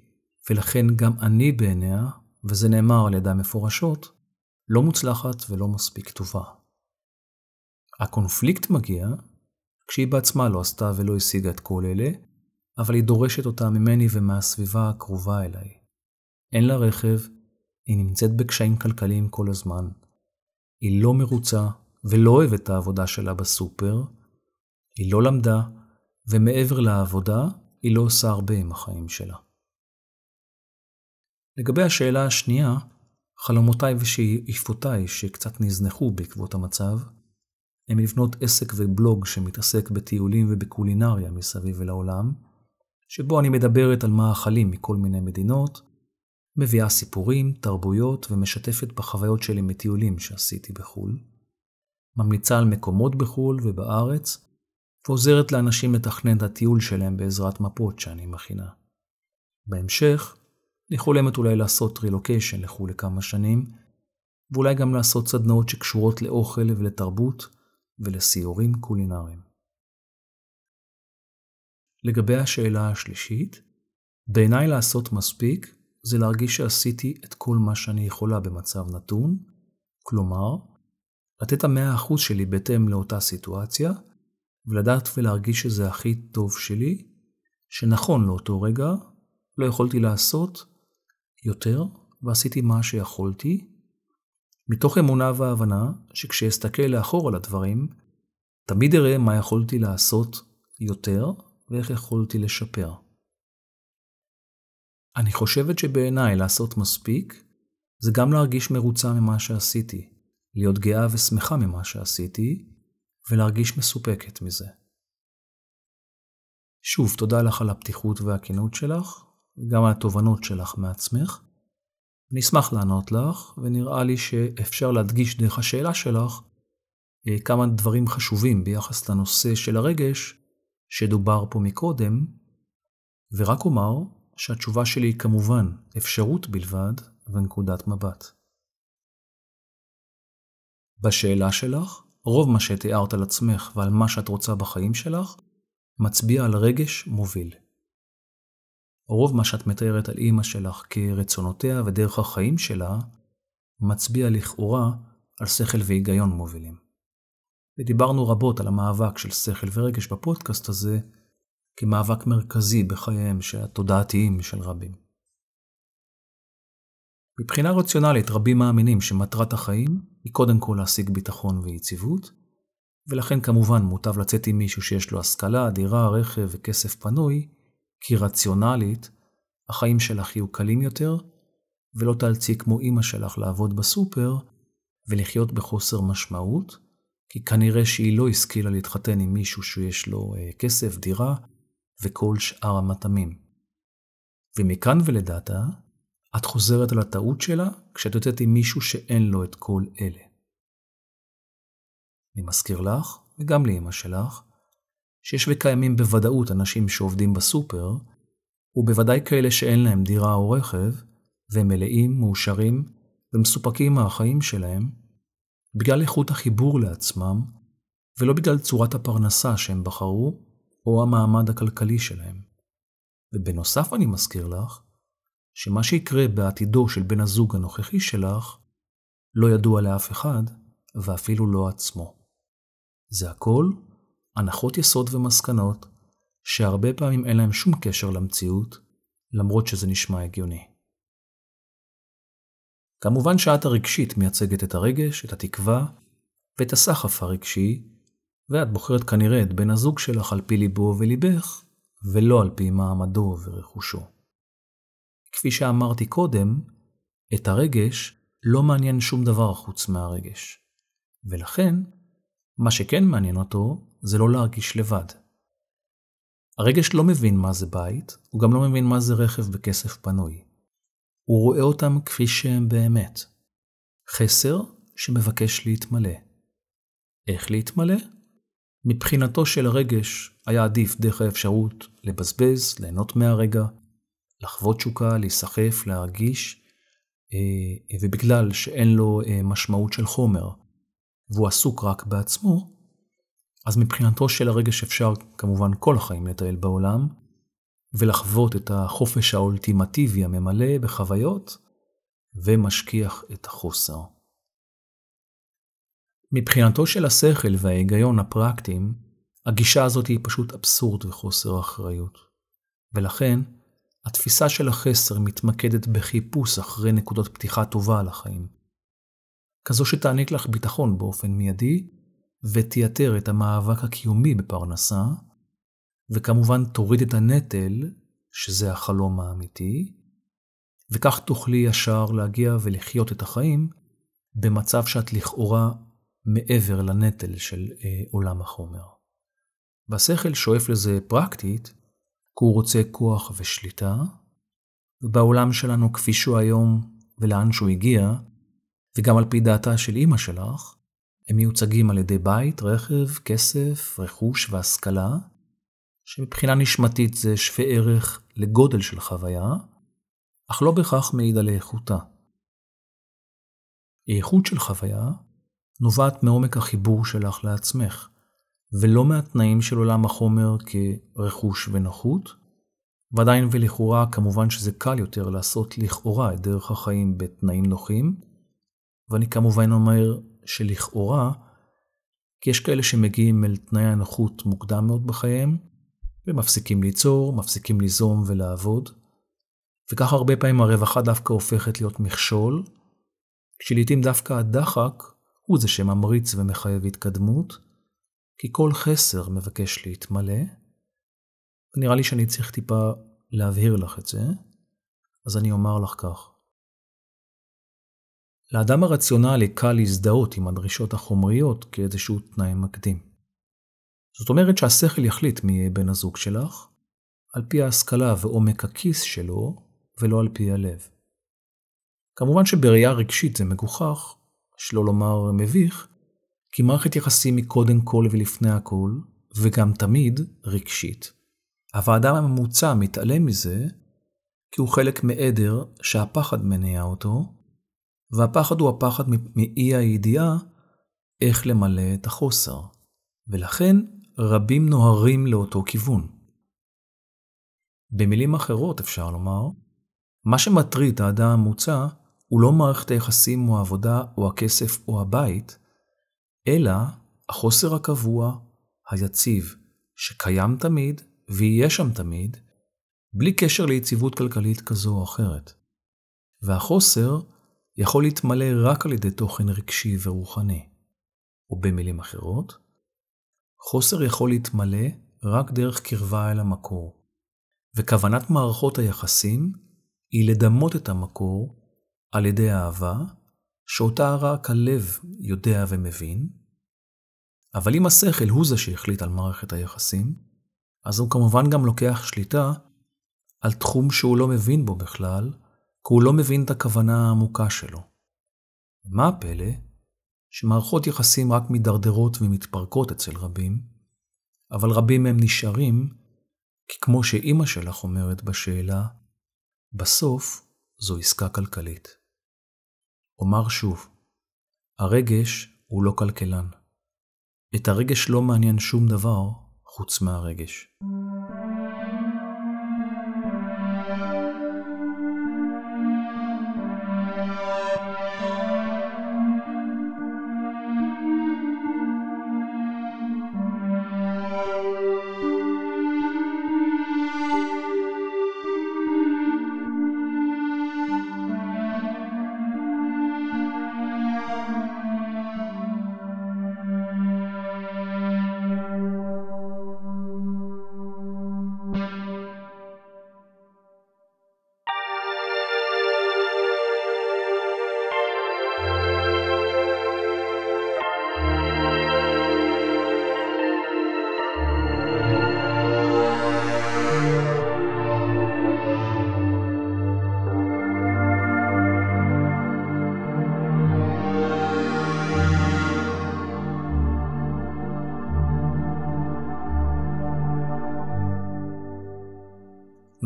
ולכן גם אני בעיניה, וזה נאמר על ידי המפורשות, לא מוצלחת ולא מספיק טובה. הקונפליקט מגיע כשהיא בעצמה לא עשתה ולא השיגה את כל אלה, אבל היא דורשת אותה ממני ומהסביבה הקרובה אליי. אין לה רכב, היא נמצאת בקשיים כלכליים כל הזמן. היא לא מרוצה ולא אוהבת את העבודה שלה בסופר. היא לא למדה, ומעבר לעבודה היא לא עושה הרבה עם החיים שלה. לגבי השאלה השנייה, חלומותיי ושאיפותיי שקצת נזנחו בעקבות המצב, הם לבנות עסק ובלוג שמתעסק בטיולים ובקולינריה מסביב ולעולם, שבו אני מדברת על מאכלים מכל מיני מדינות, מביאה סיפורים, תרבויות ומשתפת בחוויות שלי מטיולים שעשיתי בחול, ממליצה על מקומות בחול ובארץ, ועוזרת לאנשים לתכנן את הטיול שלהם בעזרת מפות שאני מכינה. בהמשך, אני חולמת אולי לעשות רילוקיישן לחול לכמה שנים, ואולי גם לעשות סדנאות שקשורות לאוכל ולתרבות ולסיורים קולינריים. לגבי השאלה השלישית, בעיניי לעשות מספיק זה להרגיש שעשיתי את כל מה שאני יכולה במצב נתון, כלומר, לתת ה-מאה אחוז שלי בהתאם לאותה סיטואציה, ולדעת ולהרגיש שזה הכי טוב שלי, שנכון לאותו רגע, לא יכולתי לעשות יותר, ועשיתי מה שיכולתי, מתוך אמונה והבנה שכשאסתכל לאחור על הדברים, תמיד אראה מה יכולתי לעשות יותר, ואיך יכולתי לשפר. אני חושבת שבעיניי לעשות מספיק, זה גם להרגיש מרוצה ממה שעשיתי, להיות גאה ושמחה ממה שעשיתי, ולהרגיש מסופקת מזה. שוב, תודה לך על הפתיחות והכנות שלך, גם על התובנות שלך מעצמך. אני אשמח לענות לך, ונראה לי שאפשר להדגיש דרך השאלה שלך כמה דברים חשובים ביחס לנושא של הרגש שדובר פה מקודם, ורק אומר שהתשובה שלי היא כמובן אפשרות בלבד ונקודת מבט. בשאלה שלך, רוב מה שתיארת על עצמך ועל מה שאת רוצה בחיים שלך, מצביע על רגש מוביל. רוב מה שאת מתארת על אמא שלך כרצונותיה ודרך החיים שלה, מצביע לכאורה על שכל והיגיון מובילים. ודיברנו רבות על המאבק של שכל ורגש בפודקאסט הזה, כמאבק מרכזי בחייהם התודעתיים של רבים. מבחינה רציונלית, רבים מאמינים שמטרת החיים היא קודם כל להשיג ביטחון ויציבות, ולכן כמובן מוטב לצאת עם מישהו שיש לו השכלה, דירה, רכב וכסף פנוי, כי רציונלית, החיים שלך יהיו קלים יותר, ולא תאלצי כמו אמא שלך לעבוד בסופר, ולחיות בחוסר משמעות, כי כנראה שהיא לא השכילה להתחתן עם מישהו שיש לו כסף, דירה, וכל שאר המתאמים. ומכאן ולדעתה, את חוזרת על הטעות שלה כשאת יוצאת עם מישהו שאין לו את כל אלה. אני מזכיר לך, וגם לאמא שלך, שיש וקיימים בוודאות אנשים שעובדים בסופר, ובוודאי כאלה שאין להם דירה או רכב, והם מלאים, מאושרים ומסופקים מהחיים שלהם, בגלל איכות החיבור לעצמם, ולא בגלל צורת הפרנסה שהם בחרו, או המעמד הכלכלי שלהם. ובנוסף אני מזכיר לך, שמה שיקרה בעתידו של בן הזוג הנוכחי שלך, לא ידוע לאף אחד, ואפילו לא עצמו. זה הכל הנחות יסוד ומסקנות, שהרבה פעמים אין להם שום קשר למציאות, למרות שזה נשמע הגיוני. כמובן שאת הרגשית מייצגת את הרגש, את התקווה, ואת הסחף הרגשי, ואת בוחרת כנראה את בן הזוג שלך על פי ליבו וליבך, ולא על פי מעמדו ורכושו. כפי שאמרתי קודם, את הרגש לא מעניין שום דבר חוץ מהרגש. ולכן, מה שכן מעניין אותו זה לא להרגיש לבד. הרגש לא מבין מה זה בית, הוא גם לא מבין מה זה רכב בכסף פנוי. הוא רואה אותם כפי שהם באמת. חסר שמבקש להתמלא. איך להתמלא? מבחינתו של הרגש היה עדיף דרך האפשרות לבזבז, ליהנות מהרגע, לחוות שוקה, להיסחף, להרגיש, ובגלל שאין לו משמעות של חומר, והוא עסוק רק בעצמו, אז מבחינתו של הרגע שאפשר כמובן כל החיים לטייל בעולם, ולחוות את החופש האולטימטיבי הממלא בחוויות, ומשכיח את החוסר. מבחינתו של השכל וההיגיון הפרקטיים, הגישה הזאת היא פשוט אבסורד וחוסר אחריות. ולכן, התפיסה של החסר מתמקדת בחיפוש אחרי נקודות פתיחה טובה על החיים. כזו שתעניק לך ביטחון באופן מיידי, ותייתר את המאבק הקיומי בפרנסה, וכמובן תוריד את הנטל, שזה החלום האמיתי, וכך תוכלי ישר להגיע ולחיות את החיים במצב שאת לכאורה מעבר לנטל של אה, עולם החומר. והשכל שואף לזה פרקטית, כי הוא רוצה כוח ושליטה, ובעולם שלנו כפי שהוא היום ולאן שהוא הגיע, וגם על פי דעתה של אמא שלך, הם מיוצגים על ידי בית, רכב, כסף, רכוש והשכלה, שמבחינה נשמתית זה שווה ערך לגודל של חוויה, אך לא בכך מעיד על איכותה. האיכות של חוויה נובעת מעומק החיבור שלך לעצמך, ולא מהתנאים של עולם החומר כרכוש ונחות, ועדיין ולכאורה כמובן שזה קל יותר לעשות לכאורה את דרך החיים בתנאים נוחים, ואני כמובן אומר שלכאורה, כי יש כאלה שמגיעים אל תנאי הנחות מוקדם מאוד בחייהם, ומפסיקים ליצור, מפסיקים ליזום ולעבוד, וכך הרבה פעמים הרווחה דווקא הופכת להיות מכשול, כשלעיתים דווקא הדחק הוא זה שממריץ ומחייב התקדמות, כי כל חסר מבקש להתמלא. נראה לי שאני צריך טיפה להבהיר לך את זה, אז אני אומר לך כך. לאדם הרציונלי קל להזדהות עם הדרישות החומריות כאיזשהו תנאי מקדים. זאת אומרת שהשכל יחליט מי יהיה בן הזוג שלך, על פי ההשכלה ועומק הכיס שלו, ולא על פי הלב. כמובן שבראייה רגשית זה מגוחך, שלא לומר מביך, כי מערכת יחסים היא קודם כל ולפני הכל, וגם תמיד רגשית. האדם הממוצע מתעלם מזה, כי הוא חלק מעדר שהפחד מניע אותו, והפחד הוא הפחד מאי הידיעה איך למלא את החוסר, ולכן רבים נוהרים לאותו כיוון. במילים אחרות אפשר לומר, מה שמטריד את האדם הממוצע הוא לא מערכת היחסים או העבודה או הכסף או הבית, אלא החוסר הקבוע, היציב, שקיים תמיד ויהיה שם תמיד, בלי קשר ליציבות כלכלית כזו או אחרת. והחוסר יכול להתמלא רק על ידי תוכן רגשי ורוחני. או במילים אחרות, חוסר יכול להתמלא רק דרך קרבה אל המקור. וכוונת מערכות היחסים היא לדמות את המקור על ידי אהבה, שאותה רק הלב יודע ומבין. אבל אם השכל הוא זה שהחליט על מערכת היחסים, אז הוא כמובן גם לוקח שליטה על תחום שהוא לא מבין בו בכלל, כי הוא לא מבין את הכוונה העמוקה שלו. מה הפלא? שמערכות יחסים רק מדרדרות ומתפרקות אצל רבים, אבל רבים מהם נשארים, כי כמו שאמא שלך אומרת בשאלה, בסוף זו עסקה כלכלית. אומר שוב, הרגש הוא לא כלכלן. את הרגש לא מעניין שום דבר חוץ מהרגש.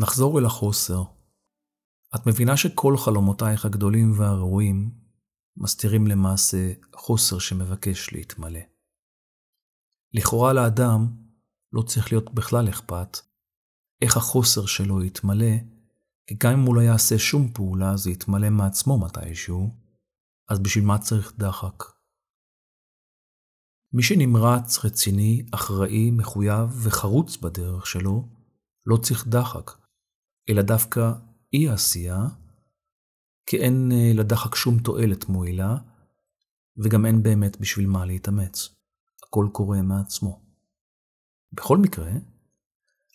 נחזור אל החוסר. את מבינה שכל חלומותייך הגדולים והראויים מסתירים למעשה חוסר שמבקש להתמלא. לכאורה לאדם לא צריך להיות בכלל אכפת איך החוסר שלו יתמלא, כי גם אם הוא לא יעשה שום פעולה זה יתמלא מעצמו מתישהו, אז בשביל מה צריך דחק? מי שנמרץ, רציני, אחראי, מחויב וחרוץ בדרך שלו, לא צריך דחק, אלא דווקא אי עשייה, כי אין לדחק שום תועלת מועילה, וגם אין באמת בשביל מה להתאמץ. הכל קורה מעצמו. בכל מקרה,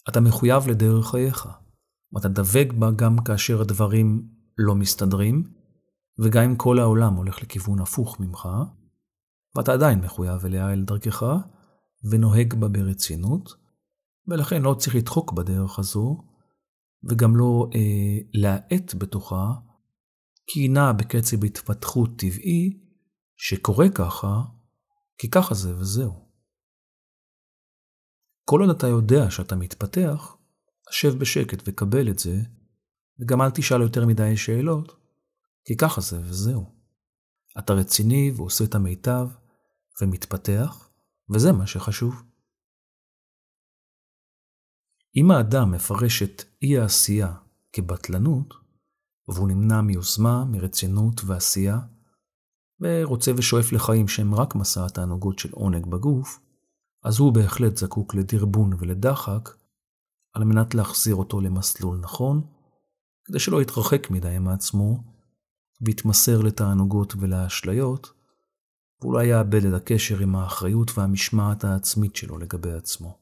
אתה מחויב לדרך חייך, ואתה דבק בה גם כאשר הדברים לא מסתדרים, וגם אם כל העולם הולך לכיוון הפוך ממך, ואתה עדיין מחויב אליה אל דרכך, ונוהג בה ברצינות, ולכן לא צריך לדחוק בדרך הזו, וגם לא אה, להאט בתוכה, כי היא נעה בקצב התפתחות טבעי, שקורה ככה, כי ככה זה וזהו. כל עוד אתה יודע שאתה מתפתח, שב בשקט וקבל את זה, וגם אל תשאל יותר מדי שאלות, כי ככה זה וזהו. אתה רציני ועושה את המיטב, ומתפתח, וזה מה שחשוב. אם האדם מפרש את אי העשייה כבטלנות, והוא נמנע מיוזמה, מרצינות ועשייה, ורוצה ושואף לחיים שהם רק מסע התענוגות של עונג בגוף, אז הוא בהחלט זקוק לדרבון ולדחק, על מנת להחזיר אותו למסלול נכון, כדי שלא יתרחק מדי מעצמו, ויתמסר לתענוגות ולאשליות, ואולי יאבד את הקשר עם האחריות והמשמעת העצמית שלו לגבי עצמו.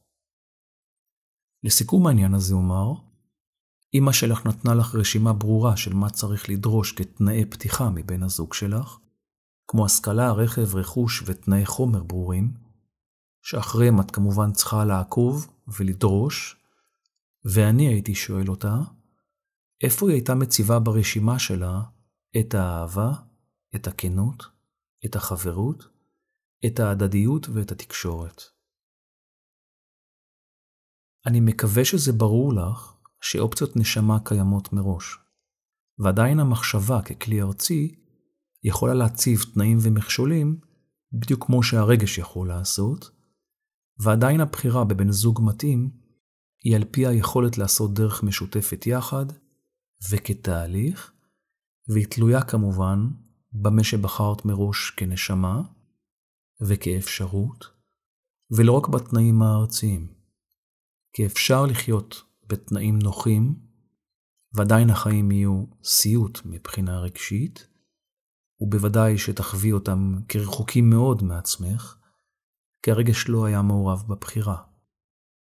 לסיכום העניין הזה אומר, אמא שלך נתנה לך רשימה ברורה של מה צריך לדרוש כתנאי פתיחה מבין הזוג שלך, כמו השכלה, רכב, רכוש ותנאי חומר ברורים, שאחריהם את כמובן צריכה לעקוב ולדרוש, ואני הייתי שואל אותה, איפה היא הייתה מציבה ברשימה שלה את האהבה, את הכנות, את החברות, את ההדדיות ואת התקשורת. אני מקווה שזה ברור לך שאופציות נשמה קיימות מראש, ועדיין המחשבה ככלי ארצי יכולה להציב תנאים ומכשולים בדיוק כמו שהרגש יכול לעשות, ועדיין הבחירה בבן זוג מתאים היא על פי היכולת לעשות דרך משותפת יחד וכתהליך, והיא תלויה כמובן במה שבחרת מראש כנשמה וכאפשרות, ולא רק בתנאים הארציים, כי אפשר לחיות בתנאים נוחים, ועדיין החיים יהיו סיוט מבחינה רגשית, ובוודאי שתחווי אותם כרחוקים מאוד מעצמך, כי הרגש לא היה מעורב בבחירה,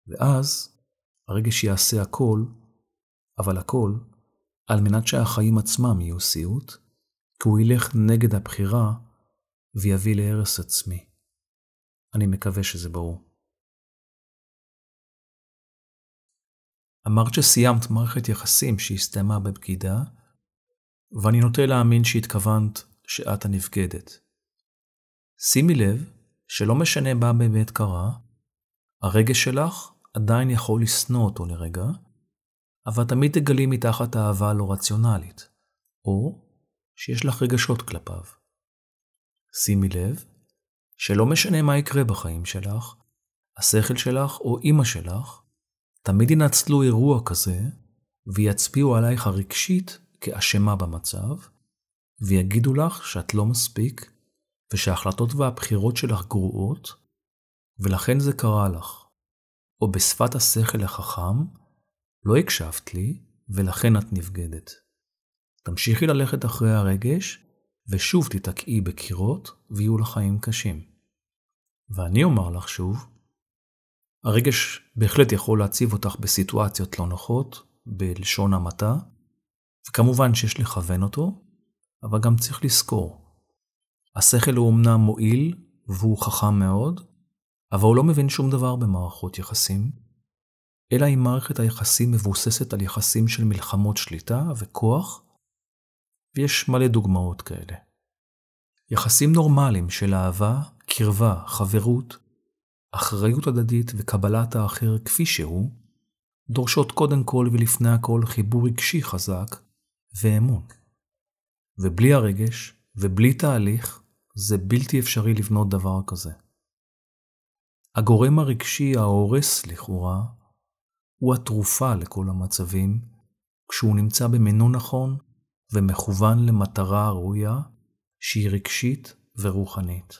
ואז הרגש יעשה הכל, אבל הכל, על מנת שהחיים עצמם יהיו סיוט, כי הוא ילך נגד הבחירה ויביא להרס עצמי. אני מקווה שזה ברור. אמרת שסיימת מערכת יחסים שהסתיימה בבגידה, ואני נוטה להאמין שהתכוונת שאת הנבגדת. שימי לב שלא משנה מה באמת קרה, הרגש שלך עדיין יכול לסנוע אותו לרגע, אבל תמיד תגלי מתחת האהבה לא רציונלית, או שיש לך רגשות כלפיו. שימי לב שלא משנה מה יקרה בחיים שלך, השכל שלך או אמא שלך, תמיד ינצלו אירוע כזה, ויצפיעו עלייך הרגשית כאשמה במצב, ויגידו לך שאת לא מספיק, ושההחלטות והבחירות שלך גרועות, ולכן זה קרה לך. או בשפת השכל החכם, לא הקשבת לי ולכן את נבגדת. תמשיכי ללכת אחרי הרגש, ושוב תתקעי בקירות ויהיו לחיים קשים. ואני אומר לך שוב, הרגש בהחלט יכול להציב אותך בסיטואציות לא נוחות, בלשון המעטה, וכמובן שיש לכוון אותו, אבל גם צריך לזכור. השכל הוא אמנם מועיל והוא חכם מאוד, אבל הוא לא מבין שום דבר במערכות יחסים, אלא אם מערכת היחסים מבוססת על יחסים של מלחמות שליטה וכוח, ויש מלא דוגמאות כאלה. יחסים נורמליים של אהבה, קרבה, חברות, אחריות הדדית וקבלת האחר כפי שהוא, דורשות קודם כל ולפני הכל חיבור רגשי חזק ואמון. ובלי הרגש ובלי תהליך, זה בלתי אפשרי לבנות דבר כזה. הגורם הרגשי ההורס לכאורה הוא התרופה לכל המצבים, כשהוא נמצא במנו נכון ומכוון למטרה הראויה שהיא רגשית ורוחנית.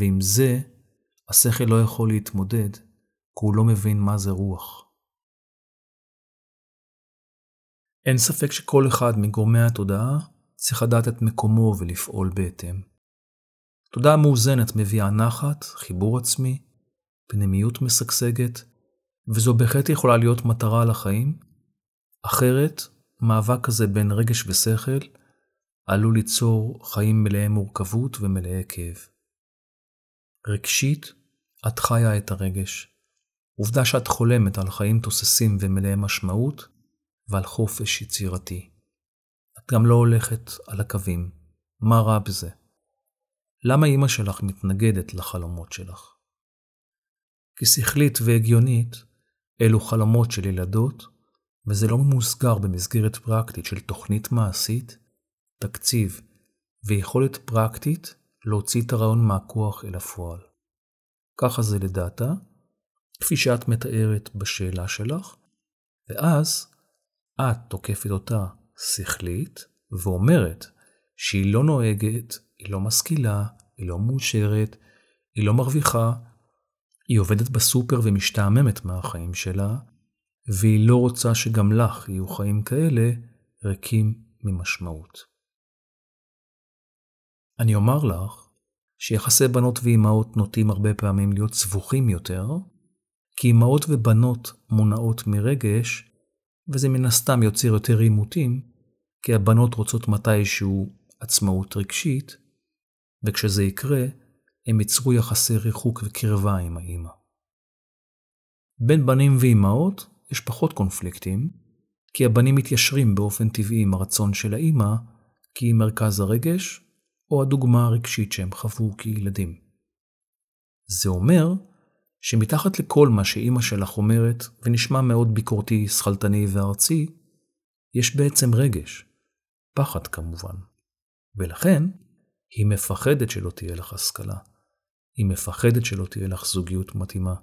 ועם זה השכל לא יכול להתמודד, כי הוא לא מבין מה זה רוח. אין ספק שכל אחד מגורמי התודעה צריך לדעת את מקומו ולפעול בהתאם. תודעה מאוזנת מביאה נחת, חיבור עצמי, פנימיות משגשגת, וזו בהחלט יכולה להיות מטרה על החיים. אחרת, מאבק הזה בין רגש ושכל עלול ליצור חיים מלאי מורכבות ומלאי כאב. רגשית, את חיה את הרגש. עובדה שאת חולמת על חיים תוססים ומלאי משמעות ועל חופש יצירתי. את גם לא הולכת על הקווים. מה רע בזה? למה אמא שלך מתנגדת לחלומות שלך? כי שכלית והגיונית אלו חלומות של ילדות, וזה לא מוסגר במסגרת פרקטית של תוכנית מעשית, תקציב ויכולת פרקטית להוציא את הרעיון מהכוח אל הפועל. ככה זה לדעתה, כפי שאת מתארת בשאלה שלך, ואז את תוקפת אותה שכלית ואומרת שהיא לא נוהגת, היא לא משכילה, היא לא מאושרת, היא לא מרוויחה, היא עובדת בסופר ומשתעממת מהחיים שלה, והיא לא רוצה שגם לך יהיו חיים כאלה ריקים ממשמעות. אני אומר לך שיחסי בנות ואימהות נוטים הרבה פעמים להיות סבוכים יותר, כי אימהות ובנות מונעות מרגש, וזה מן הסתם יוצר יותר עימותים, כי הבנות רוצות מתישהו עצמאות רגשית, וכשזה יקרה, הם יצרו יחסי ריחוק וקרבה עם האמא. בין בנים ואימהות יש פחות קונפליקטים, כי הבנים מתיישרים באופן טבעי עם הרצון של האמא, כי היא מרכז הרגש, או הדוגמה הרגשית שהם חוו כילדים. זה אומר שמתחת לכל מה שאמא שלך אומרת, ונשמע מאוד ביקורתי, שחלטני וארצי, יש בעצם רגש, פחד כמובן. ולכן היא מפחדת שלא תהיה לך השכלה. היא מפחדת שלא תהיה לך זוגיות מתאימה.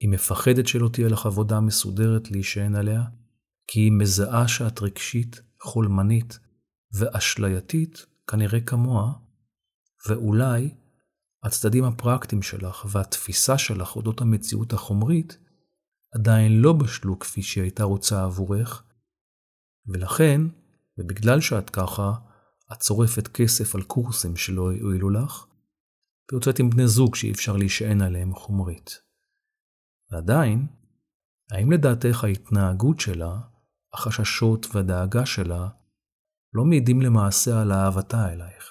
היא מפחדת שלא תהיה לך עבודה מסודרת להישען עליה, כי היא מזהה שאת רגשית, חולמנית ואשלייתית, כנראה כמוה, ואולי הצדדים הפרקטיים שלך והתפיסה שלך אודות המציאות החומרית עדיין לא בשלו כפי שהיא הייתה רוצה עבורך, ולכן, ובגלל שאת ככה, את צורפת כסף על קורסים שלא הועילו לך, ויוצאת עם בני זוג שאי אפשר להישען עליהם חומרית. ועדיין, האם לדעתך ההתנהגות שלה, החששות והדאגה שלה, לא מעידים למעשה על אהבתה אלייך?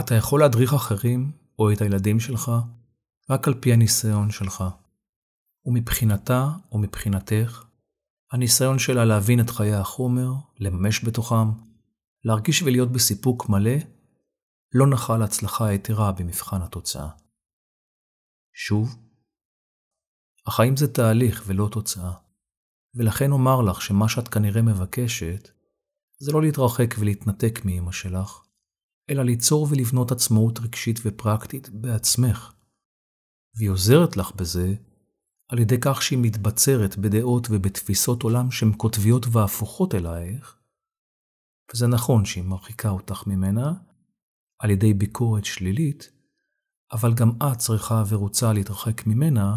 אתה יכול להדריך אחרים או את הילדים שלך רק על פי הניסיון שלך. ומבחינתה או מבחינתך, הניסיון שלה להבין את חיי החומר, לממש בתוכם, להרגיש ולהיות בסיפוק מלא, לא נחל הצלחה יתרה במבחן התוצאה. שוב, החיים זה תהליך ולא תוצאה, ולכן אומר לך שמה שאת כנראה מבקשת, זה לא להתרחק ולהתנתק מאמא שלך, אלא ליצור ולבנות עצמאות רגשית ופרקטית בעצמך. והיא עוזרת לך בזה, על ידי כך שהיא מתבצרת בדעות ובתפיסות עולם שהן כותביות והפוכות אלייך, וזה נכון שהיא מרחיקה אותך ממנה, על ידי ביקורת שלילית, אבל גם את צריכה ורוצה להתרחק ממנה,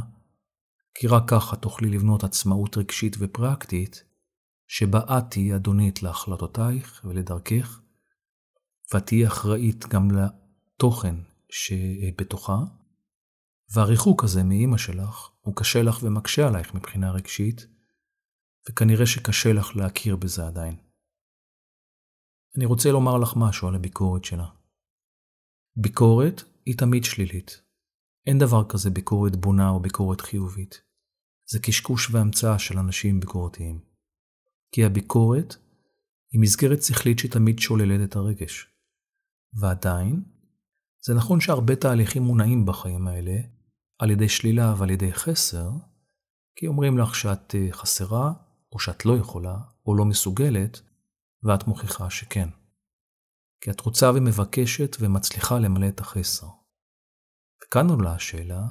כי רק ככה תוכלי לבנות עצמאות רגשית ופרקטית, שבה את תהיה אדונית להחלטותייך ולדרכך, ותהיה אחראית גם לתוכן שבתוכה, והריחוק הזה מאמא שלך הוא קשה לך ומקשה עלייך מבחינה רגשית, וכנראה שקשה לך להכיר בזה עדיין. אני רוצה לומר לך משהו על הביקורת שלה. ביקורת היא תמיד שלילית. אין דבר כזה ביקורת בונה או ביקורת חיובית. זה קשקוש והמצאה של אנשים ביקורתיים. כי הביקורת היא מסגרת שכלית שתמיד שוללת את הרגש. ועדיין, זה נכון שהרבה תהליכים מונעים בחיים האלה, על ידי שלילה ועל ידי חסר, כי אומרים לך שאת חסרה, או שאת לא יכולה, או לא מסוגלת, ואת מוכיחה שכן. כי את רוצה ומבקשת ומצליחה למלא את החסר. כאן עולה השאלה,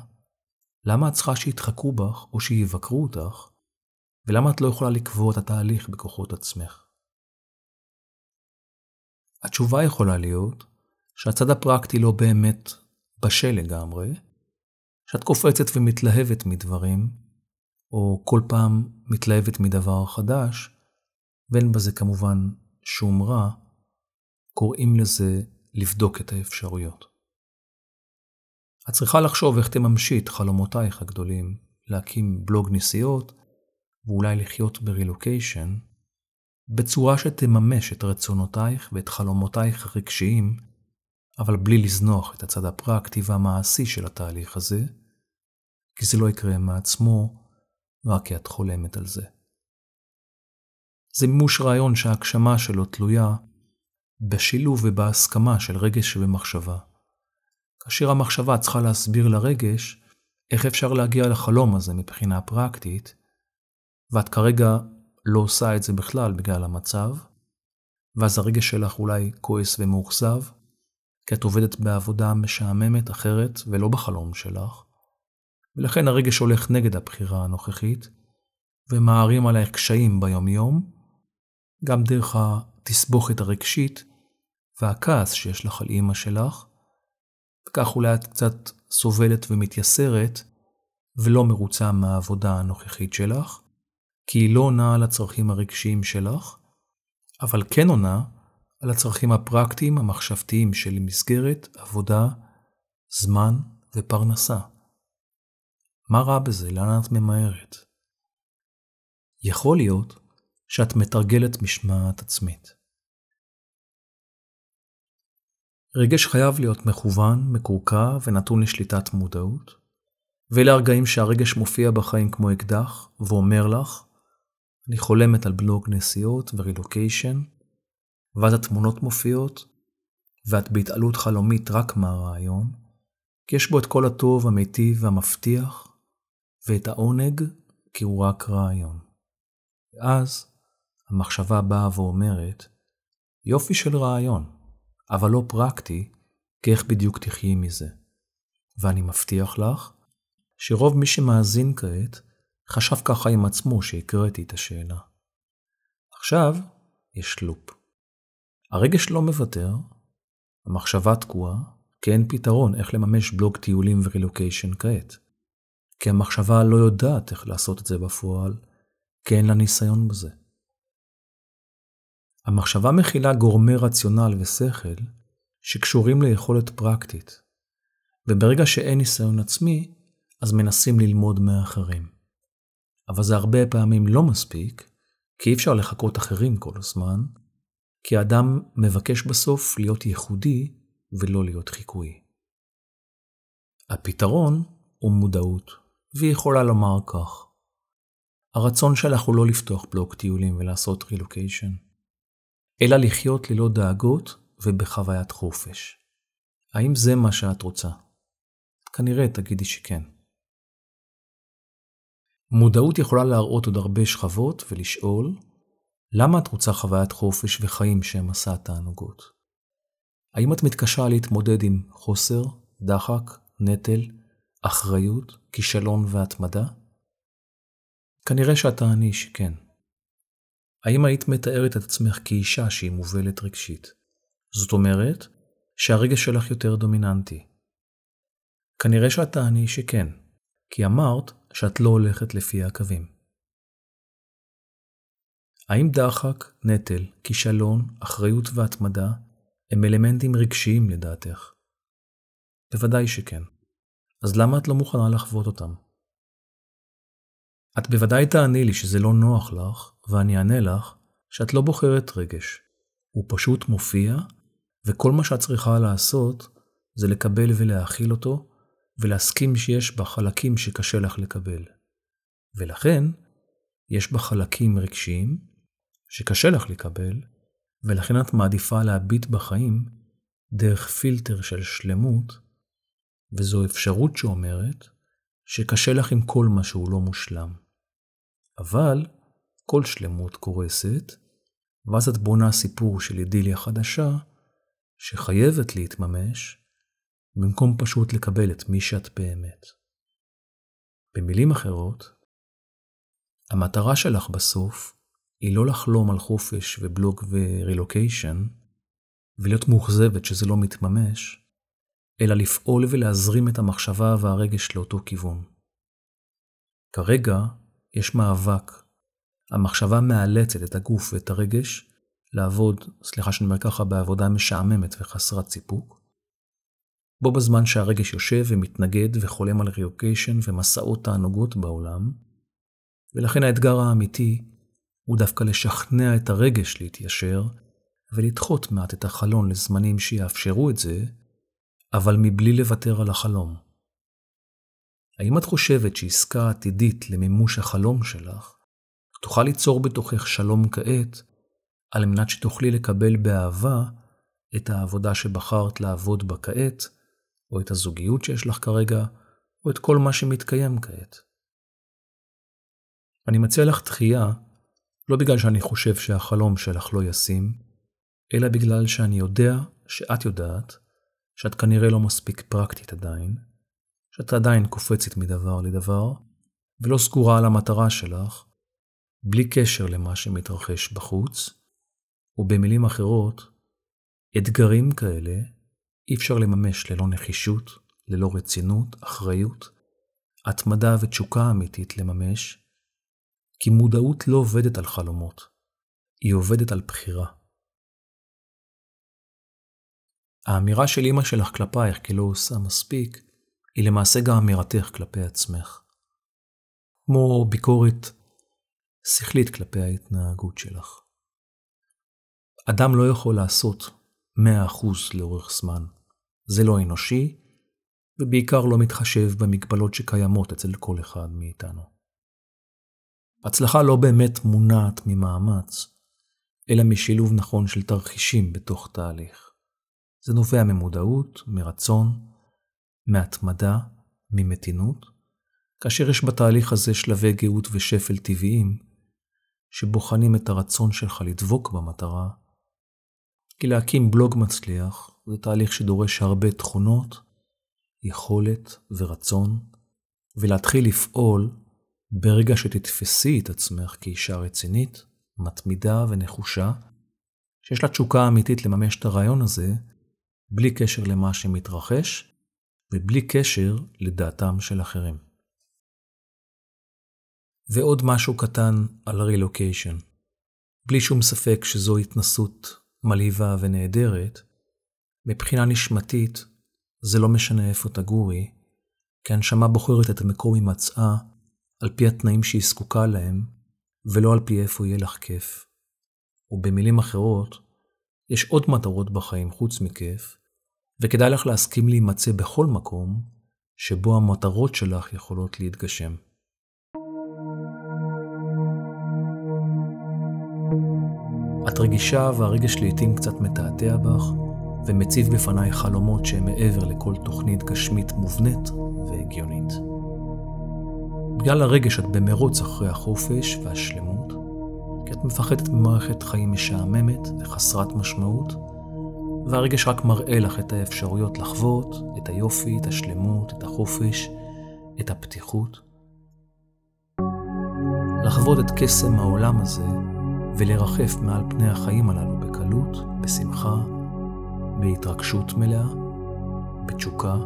למה את צריכה שיתחקו בך או שיבקרו אותך, ולמה את לא יכולה לקבוע את התהליך בכוחות עצמך? התשובה יכולה להיות שהצד הפרקטי לא באמת בשל לגמרי, שאת קופצת ומתלהבת מדברים, או כל פעם מתלהבת מדבר חדש, ואין בזה כמובן שום רע, קוראים לזה לבדוק את האפשרויות. את צריכה לחשוב איך תממשי את חלומותייך הגדולים, להקים בלוג נסיעות, ואולי לחיות ברילוקיישן, בצורה שתממש את רצונותייך ואת חלומותייך הרגשיים, אבל בלי לזנוח את הצד הפרקטי והמעשי של התהליך הזה, כי זה לא יקרה מעצמו, רק כי את חולמת על זה. זה מימוש רעיון שההגשמה שלו תלויה בשילוב ובהסכמה של רגש ומחשבה. כאשר המחשבה צריכה להסביר לרגש איך אפשר להגיע לחלום הזה מבחינה פרקטית, ואת כרגע לא עושה את זה בכלל בגלל המצב, ואז הרגש שלך אולי כועס ומאוכזב, כי את עובדת בעבודה משעממת אחרת ולא בחלום שלך, ולכן הרגש הולך נגד הבחירה הנוכחית, ומערים עלייך קשיים ביום-יום, גם דרך התסבוכת הרגשית והכעס שיש לך על אמא שלך, וכך אולי את קצת סובלת ומתייסרת, ולא מרוצה מהעבודה הנוכחית שלך, כי היא לא עונה על הצרכים הרגשיים שלך, אבל כן עונה על הצרכים הפרקטיים המחשבתיים של מסגרת, עבודה, זמן ופרנסה. מה רע בזה? לאן את ממהרת? יכול להיות שאת מתרגלת משמעת עצמית. רגש חייב להיות מכוון, מקורקע ונתון לשליטת מודעות, ולהרגעים שהרגש מופיע בחיים כמו אקדח ואומר לך, אני חולמת על בלוג נסיעות ורילוקיישן, ואז התמונות מופיעות, ואת בהתעלות חלומית רק מהרעיון, כי יש בו את כל הטוב, המיטיב והמבטיח, ואת העונג כי הוא רק רעיון. ואז המחשבה באה ואומרת, יופי של רעיון, אבל לא פרקטי, כי איך בדיוק תחיי מזה. ואני מבטיח לך, שרוב מי שמאזין כעת, חשב ככה עם עצמו שהקראתי את השאלה. עכשיו יש לופ. הרגש לא מוותר, המחשבה תקועה, כי אין פתרון איך לממש בלוג טיולים ורילוקיישן כעת. כי המחשבה לא יודעת איך לעשות את זה בפועל, כי אין לה ניסיון בזה. המחשבה מכילה גורמי רציונל ושכל שקשורים ליכולת פרקטית, וברגע שאין ניסיון עצמי, אז מנסים ללמוד מאחרים. אבל זה הרבה פעמים לא מספיק, כי אי אפשר לחכות אחרים כל הזמן, כי האדם מבקש בסוף להיות ייחודי ולא להיות חיקוי. הפתרון הוא מודעות, והיא יכולה לומר כך. הרצון שלך הוא לא לפתוח בלוק טיולים ולעשות רילוקיישן, אלא לחיות ללא דאגות ובחוויית חופש. האם זה מה שאת רוצה? כנראה תגידי שכן. מודעות יכולה להראות עוד הרבה שכבות ולשאול, למה את רוצה חוויית חופש וחיים שהם מסע תענוגות? האם את מתקשה להתמודד עם חוסר, דחק, נטל, אחריות, כישלון והתמדה? כנראה שאתה אני שכן. האם היית מתארת את עצמך כאישה שהיא מובלת רגשית? זאת אומרת שהרגש שלך יותר דומיננטי. כנראה שאת תעני שכן, כי אמרת שאת לא הולכת לפי הקווים. האם דחק, נטל, כישלון, אחריות והתמדה הם אלמנטים רגשיים לדעתך? בוודאי שכן. אז למה את לא מוכנה לחוות אותם? את בוודאי תעני לי שזה לא נוח לך, ואני אענה לך שאת לא בוחרת רגש. הוא פשוט מופיע, וכל מה שאת צריכה לעשות זה לקבל ולהכיל אותו, ולהסכים שיש בה חלקים שקשה לך לקבל. ולכן, יש בה חלקים רגשיים שקשה לך לקבל, ולכן את מעדיפה להביט בחיים דרך פילטר של שלמות, וזו אפשרות שאומרת שקשה לך עם כל מה שהוא לא מושלם. אבל כל שלמות קורסת, ואז את בונה סיפור של אידיליה חדשה, שחייבת להתממש, במקום פשוט לקבל את מי שאת באמת. במילים אחרות, המטרה שלך בסוף היא לא לחלום על חופש ובלוג ורילוקיישן, ולהיות מוחזבת שזה לא מתממש, אלא לפעול ולהזרים את המחשבה והרגש לאותו כיוון. כרגע יש מאבק. המחשבה מאלצת את הגוף ואת הרגש לעבוד, סליחה שאני אומר ככה, בעבודה משעממת וחסרת סיפוק. בו בזמן שהרגש יושב ומתנגד וחולם על ריוקיישן ומסעות תענוגות בעולם, ולכן האתגר האמיתי הוא דווקא לשכנע את הרגש להתיישר ולדחות מעט את החלון לזמנים שיאפשרו את זה, אבל מבלי לוותר על החלום. האם את חושבת שעסקה עתידית למימוש החלום שלך תוכל ליצור בתוכך שלום כעת, על מנת שתוכלי לקבל באהבה את העבודה שבחרת לעבוד בה כעת, או את הזוגיות שיש לך כרגע, או את כל מה שמתקיים כעת? אני מציע לך דחייה, לא בגלל שאני חושב שהחלום שלך לא ישים, אלא בגלל שאני יודע שאת יודעת, שאת כנראה לא מספיק פרקטית עדיין, שאת עדיין קופצת מדבר לדבר, ולא סגורה על המטרה שלך, בלי קשר למה שמתרחש בחוץ, ובמילים אחרות, אתגרים כאלה אי אפשר לממש ללא נחישות, ללא רצינות, אחריות, התמדה ותשוקה אמיתית לממש, כי מודעות לא עובדת על חלומות, היא עובדת על בחירה. האמירה של אמא שלך כלפייך כלא עושה מספיק, היא למעשה גם אמירתך כלפי עצמך. כמו ביקורת שכלית כלפי ההתנהגות שלך. אדם לא יכול לעשות מאה אחוז לאורך זמן. זה לא אנושי, ובעיקר לא מתחשב במגבלות שקיימות אצל כל אחד מאיתנו. הצלחה לא באמת מונעת ממאמץ, אלא משילוב נכון של תרחישים בתוך תהליך. זה נובע ממודעות, מרצון, מהתמדה, ממתינות, כאשר יש בתהליך הזה שלבי גאות ושפל טבעיים, שבוחנים את הרצון שלך לדבוק במטרה, כי להקים בלוג מצליח זה תהליך שדורש הרבה תכונות, יכולת ורצון, ולהתחיל לפעול ברגע שתתפסי את עצמך כאישה רצינית, מתמידה ונחושה, שיש לה תשוקה אמיתית לממש את הרעיון הזה, בלי קשר למה שמתרחש, ובלי קשר לדעתם של אחרים. ועוד משהו קטן על הרילוקיישן. בלי שום ספק שזו התנסות מלהיבה ונהדרת, מבחינה נשמתית זה לא משנה איפה תגורי, כי הנשמה בוחרת את המקום היא מצאה על פי התנאים שהיא זקוקה להם, ולא על פי איפה יהיה לך כיף. ובמילים אחרות, יש עוד מטרות בחיים חוץ מכיף, וכדאי לך להסכים להימצא בכל מקום שבו המטרות שלך יכולות להתגשם. את רגישה והרגש לעתים קצת מתעתע בך, ומציב בפני חלומות שהם מעבר לכל תוכנית גשמית מובנית והגיונית. בגלל הרגש את במרוץ אחרי החופש והשלמות, כי את מפחדת ממערכת חיים משעממת וחסרת משמעות, והרגש רק מראה לך את האפשרויות לחוות, את היופי, את השלמות, את החופש, את הפתיחות. לחוות את קסם העולם הזה, ולרחף מעל פני החיים הללו בקלות, בשמחה, בהתרגשות מלאה, בתשוקה,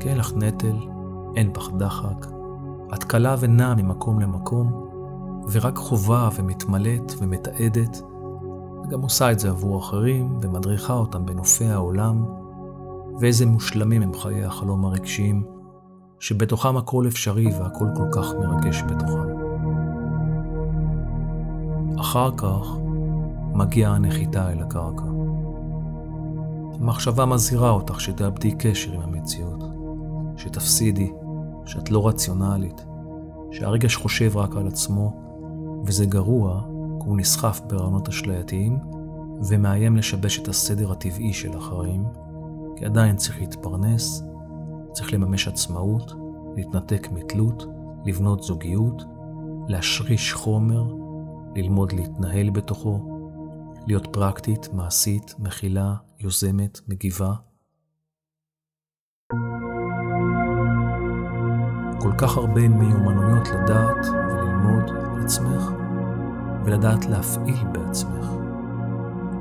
כי אין לך נטל, אין בך דחק, את קלה ונעה ממקום למקום, ורק חובה ומתמלאת ומתעדת, וגם עושה את זה עבור אחרים ומדריכה אותם בנופי העולם, ואיזה מושלמים הם חיי החלום הרגשיים, שבתוכם הכל אפשרי והכל כל כך מרגש בתוכם. אחר כך מגיעה הנחיתה אל הקרקע. המחשבה מזהירה אותך שתאבדי קשר עם המציאות, שתפסידי, שאת לא רציונלית, שהרגש חושב רק על עצמו, וזה גרוע כי הוא נסחף ברעיונות אשלייתיים, ומאיים לשבש את הסדר הטבעי של החיים, כי עדיין צריך להתפרנס, צריך לממש עצמאות, להתנתק מתלות, לבנות זוגיות, להשריש חומר, ללמוד להתנהל בתוכו, להיות פרקטית, מעשית, מכילה, יוזמת, מגיבה. כל כך הרבה מיומנויות לדעת וללמוד על עצמך, ולדעת להפעיל בעצמך.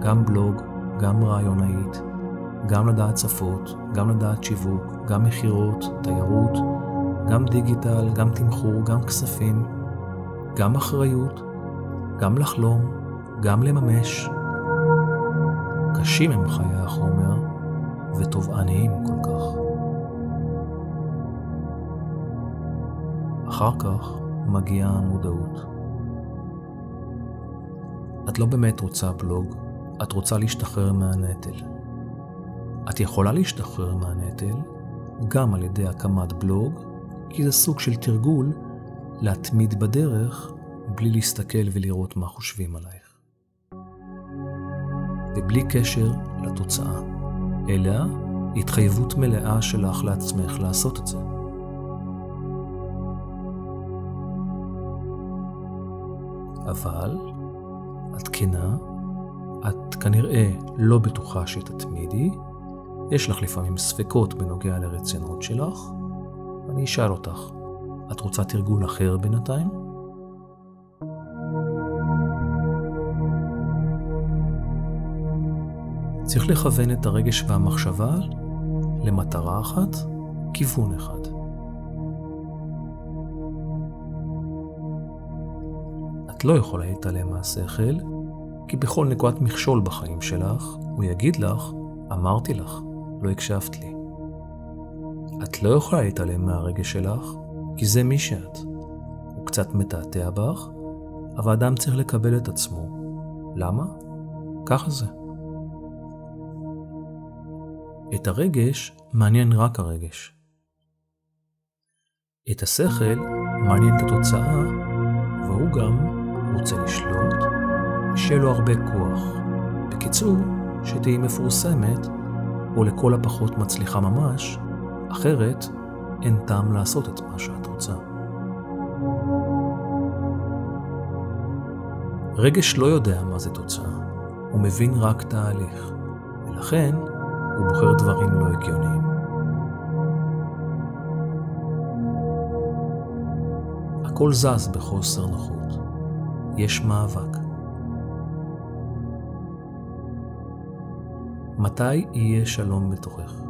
גם בלוג, גם רעיונאית, גם לדעת שפות, גם לדעת שיווק, גם מחירות, תיירות, גם דיגיטל, גם תמחור, גם כספים, גם אחריות, גם לחלום, גם לממש. קשים הם חיי החומר וטובעניים כל כך. אחר כך מגיעה המודעות. את לא באמת רוצה בלוג, את רוצה להשתחרר מהנטל. את יכולה להשתחרר מהנטל גם על ידי הקמת בלוג, כי זה סוג של תרגול להתמיד בדרך בלי להסתכל ולראות מה חושבים עלייך. ובלי קשר לתוצאה, אלא התחייבות מלאה שלך לעצמך לעשות את זה. אבל את כנה, את כנראה לא בטוחה שתתמידי, יש לך לפעמים ספקות בנוגע לרצינות שלך, אני אשאל אותך, את רוצה תרגול אחר בינתיים? צריך לכוון את הרגש והמחשבה למטרה אחת, כיוון אחד. את לא יכולה להתעלם מהשכל, כי בכל נקודת מכשול בחיים שלך, הוא יגיד לך, אמרתי לך, לא הקשבת לי. את לא יכולה להתעלם מהרגש שלך, כי זה מי שאת. הוא קצת מתעתע בך, אבל אדם צריך לקבל את עצמו. למה? ככה זה. את הרגש מעניין רק הרגש. את השכל מעניין את התוצאה, והוא גם רוצה לשלוט, שיהיה לו הרבה כוח. בקיצור, שתהי מפורסמת, או לכל הפחות מצליחה ממש, אחרת אין טעם לעשות את מה שאת רוצה. רגש לא יודע מה זה תוצאה, הוא מבין רק תהליך, ולכן הוא בוחר דברים לא הגיוניים. הכל זז בחוסר נוחות. יש מאבק. מתי יהיה שלום בתוכך?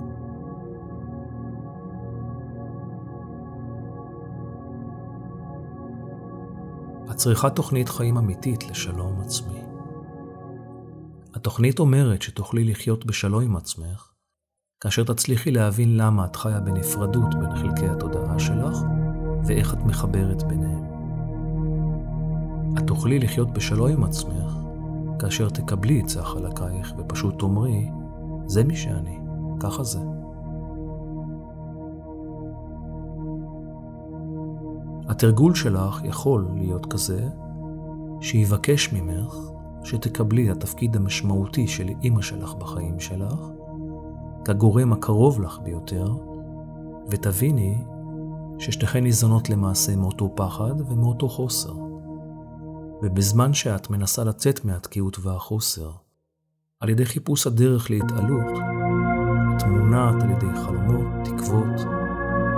את צריכה תוכנית חיים אמיתית לשלום עצמי. התוכנית אומרת שתוכלי לחיות בשלום עם עצמך, כאשר תצליחי להבין למה את חיה בנפרדות בין חלקי התודעה שלך, ואיך את מחברת ביניהם. את תוכלי לחיות בשלום עם עצמך, כאשר תקבלי את זה חלקייך ופשוט תאמרי, זה מי שאני, ככה זה. התרגול שלך יכול להיות כזה, שיבקש ממך, שתקבלי את התפקיד המשמעותי של אמא שלך בחיים שלך, כגורם הקרוב לך ביותר, ותביני ששתיכן ניזונות למעשה מאותו פחד ומאותו חוסר. ובזמן שאת מנסה לצאת מהתקיעות והחוסר, על ידי חיפוש הדרך להתעלות, את מונעת על ידי חלומות, תקוות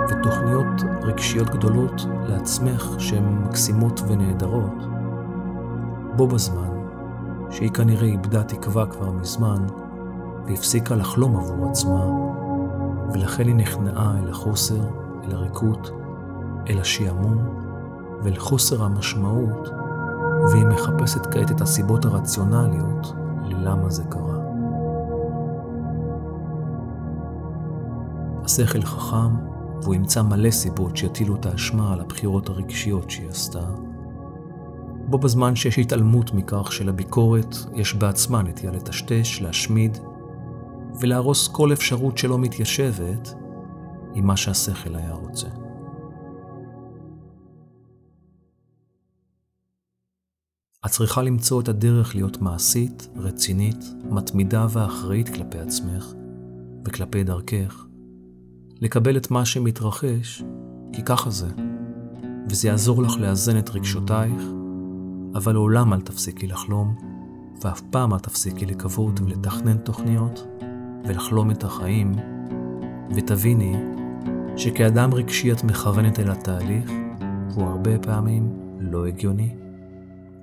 ותוכניות רגשיות גדולות לעצמך שהן מקסימות ונהדרות. בו בזמן שהיא כנראה איבדה תקווה כבר מזמן, והפסיקה לחלום עבור עצמה, ולכן היא נכנעה אל החוסר, אל הריקות, אל השיעמום, ואל חוסר המשמעות, והיא מחפשת כעת את הסיבות הרציונליות ללמה זה קרה. השכל חכם, והוא ימצא מלא סיבות שיטילו את האשמה על הבחירות הרגשיות שהיא עשתה, בו בזמן שיש התעלמות מכך שלביקורת יש בעצמה נטייה לטשטש, להשמיד ולהרוס כל אפשרות שלא מתיישבת עם מה שהשכל היה רוצה. את צריכה למצוא את הדרך להיות מעשית, רצינית, מתמידה ואחראית כלפי עצמך וכלפי דרכך, לקבל את מה שמתרחש, כי ככה זה, וזה יעזור לך לאזן את רגשותייך, אבל לעולם אל תפסיקי לחלום, ואף פעם אל תפסיקי לקוות ולתכנן תוכניות ולחלום את החיים, ותביני שכאדם רגשי את מכוונת אל התהליך, הוא הרבה פעמים לא הגיוני,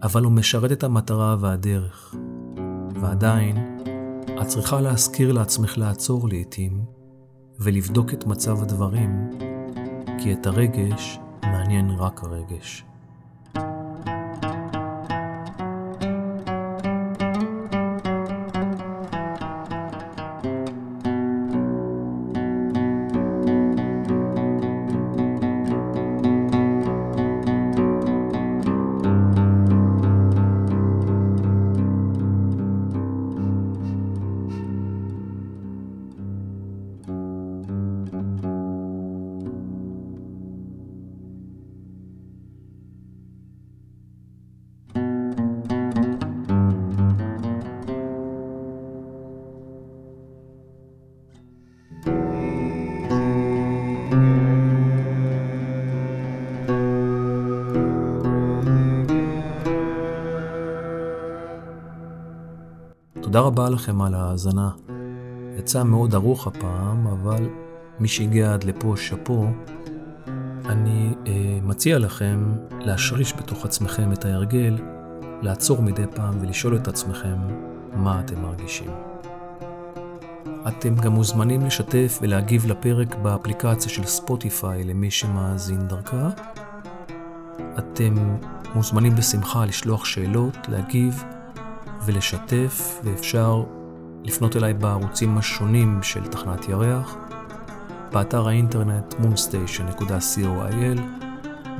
אבל הוא משרת את המטרה והדרך. ועדיין, את צריכה להזכיר לעצמך לעצור לעתים, ולבדוק את מצב הדברים, כי את הרגש מעניין רק הרגש. תודה רבה לכם על ההאזנה. יצא מאוד ארוך הפעם, אבל מי שהגיע עד לפה שפו. אני אה, מציע לכם להשריש בתוך עצמכם את ההרגל, לעצור מדי פעם ולשאול את עצמכם מה אתם מרגישים. אתם גם מוזמנים לשתף ולהגיב לפרק באפליקציה של ספוטיפיי למי שמאזין דרכה. אתם מוזמנים בשמחה לשלוח שאלות, להגיב ולשתף, ואפשר לפנות אליי בערוצים השונים של תחנת ירח, באתר האינטרנט moonstation נקודה co.il,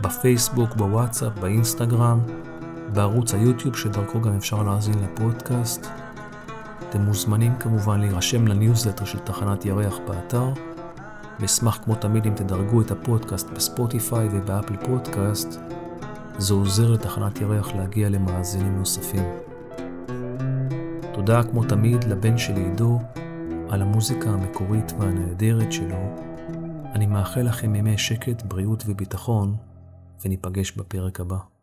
בפייסבוק, בוואטסאפ, באינסטגרם, בערוץ היוטיוב שדרכו גם אפשר להאזין לפודקאסט. אתם מוזמנים כמובן להירשם לניוזלטר של תחנת ירח באתר, ואשמח כמו תמיד אם תדרגו את הפודקאסט בספוטיפיי ובאפל פודקאסט, זה עוזר לתחנת ירח להגיע למאזינים נוספים. תודה כמו תמיד לבן שלי עידו על המוזיקה המקורית והנהדרת שלו. אני מאחל לכם ימי שקט, בריאות וביטחון, וניפגש בפרק הבא.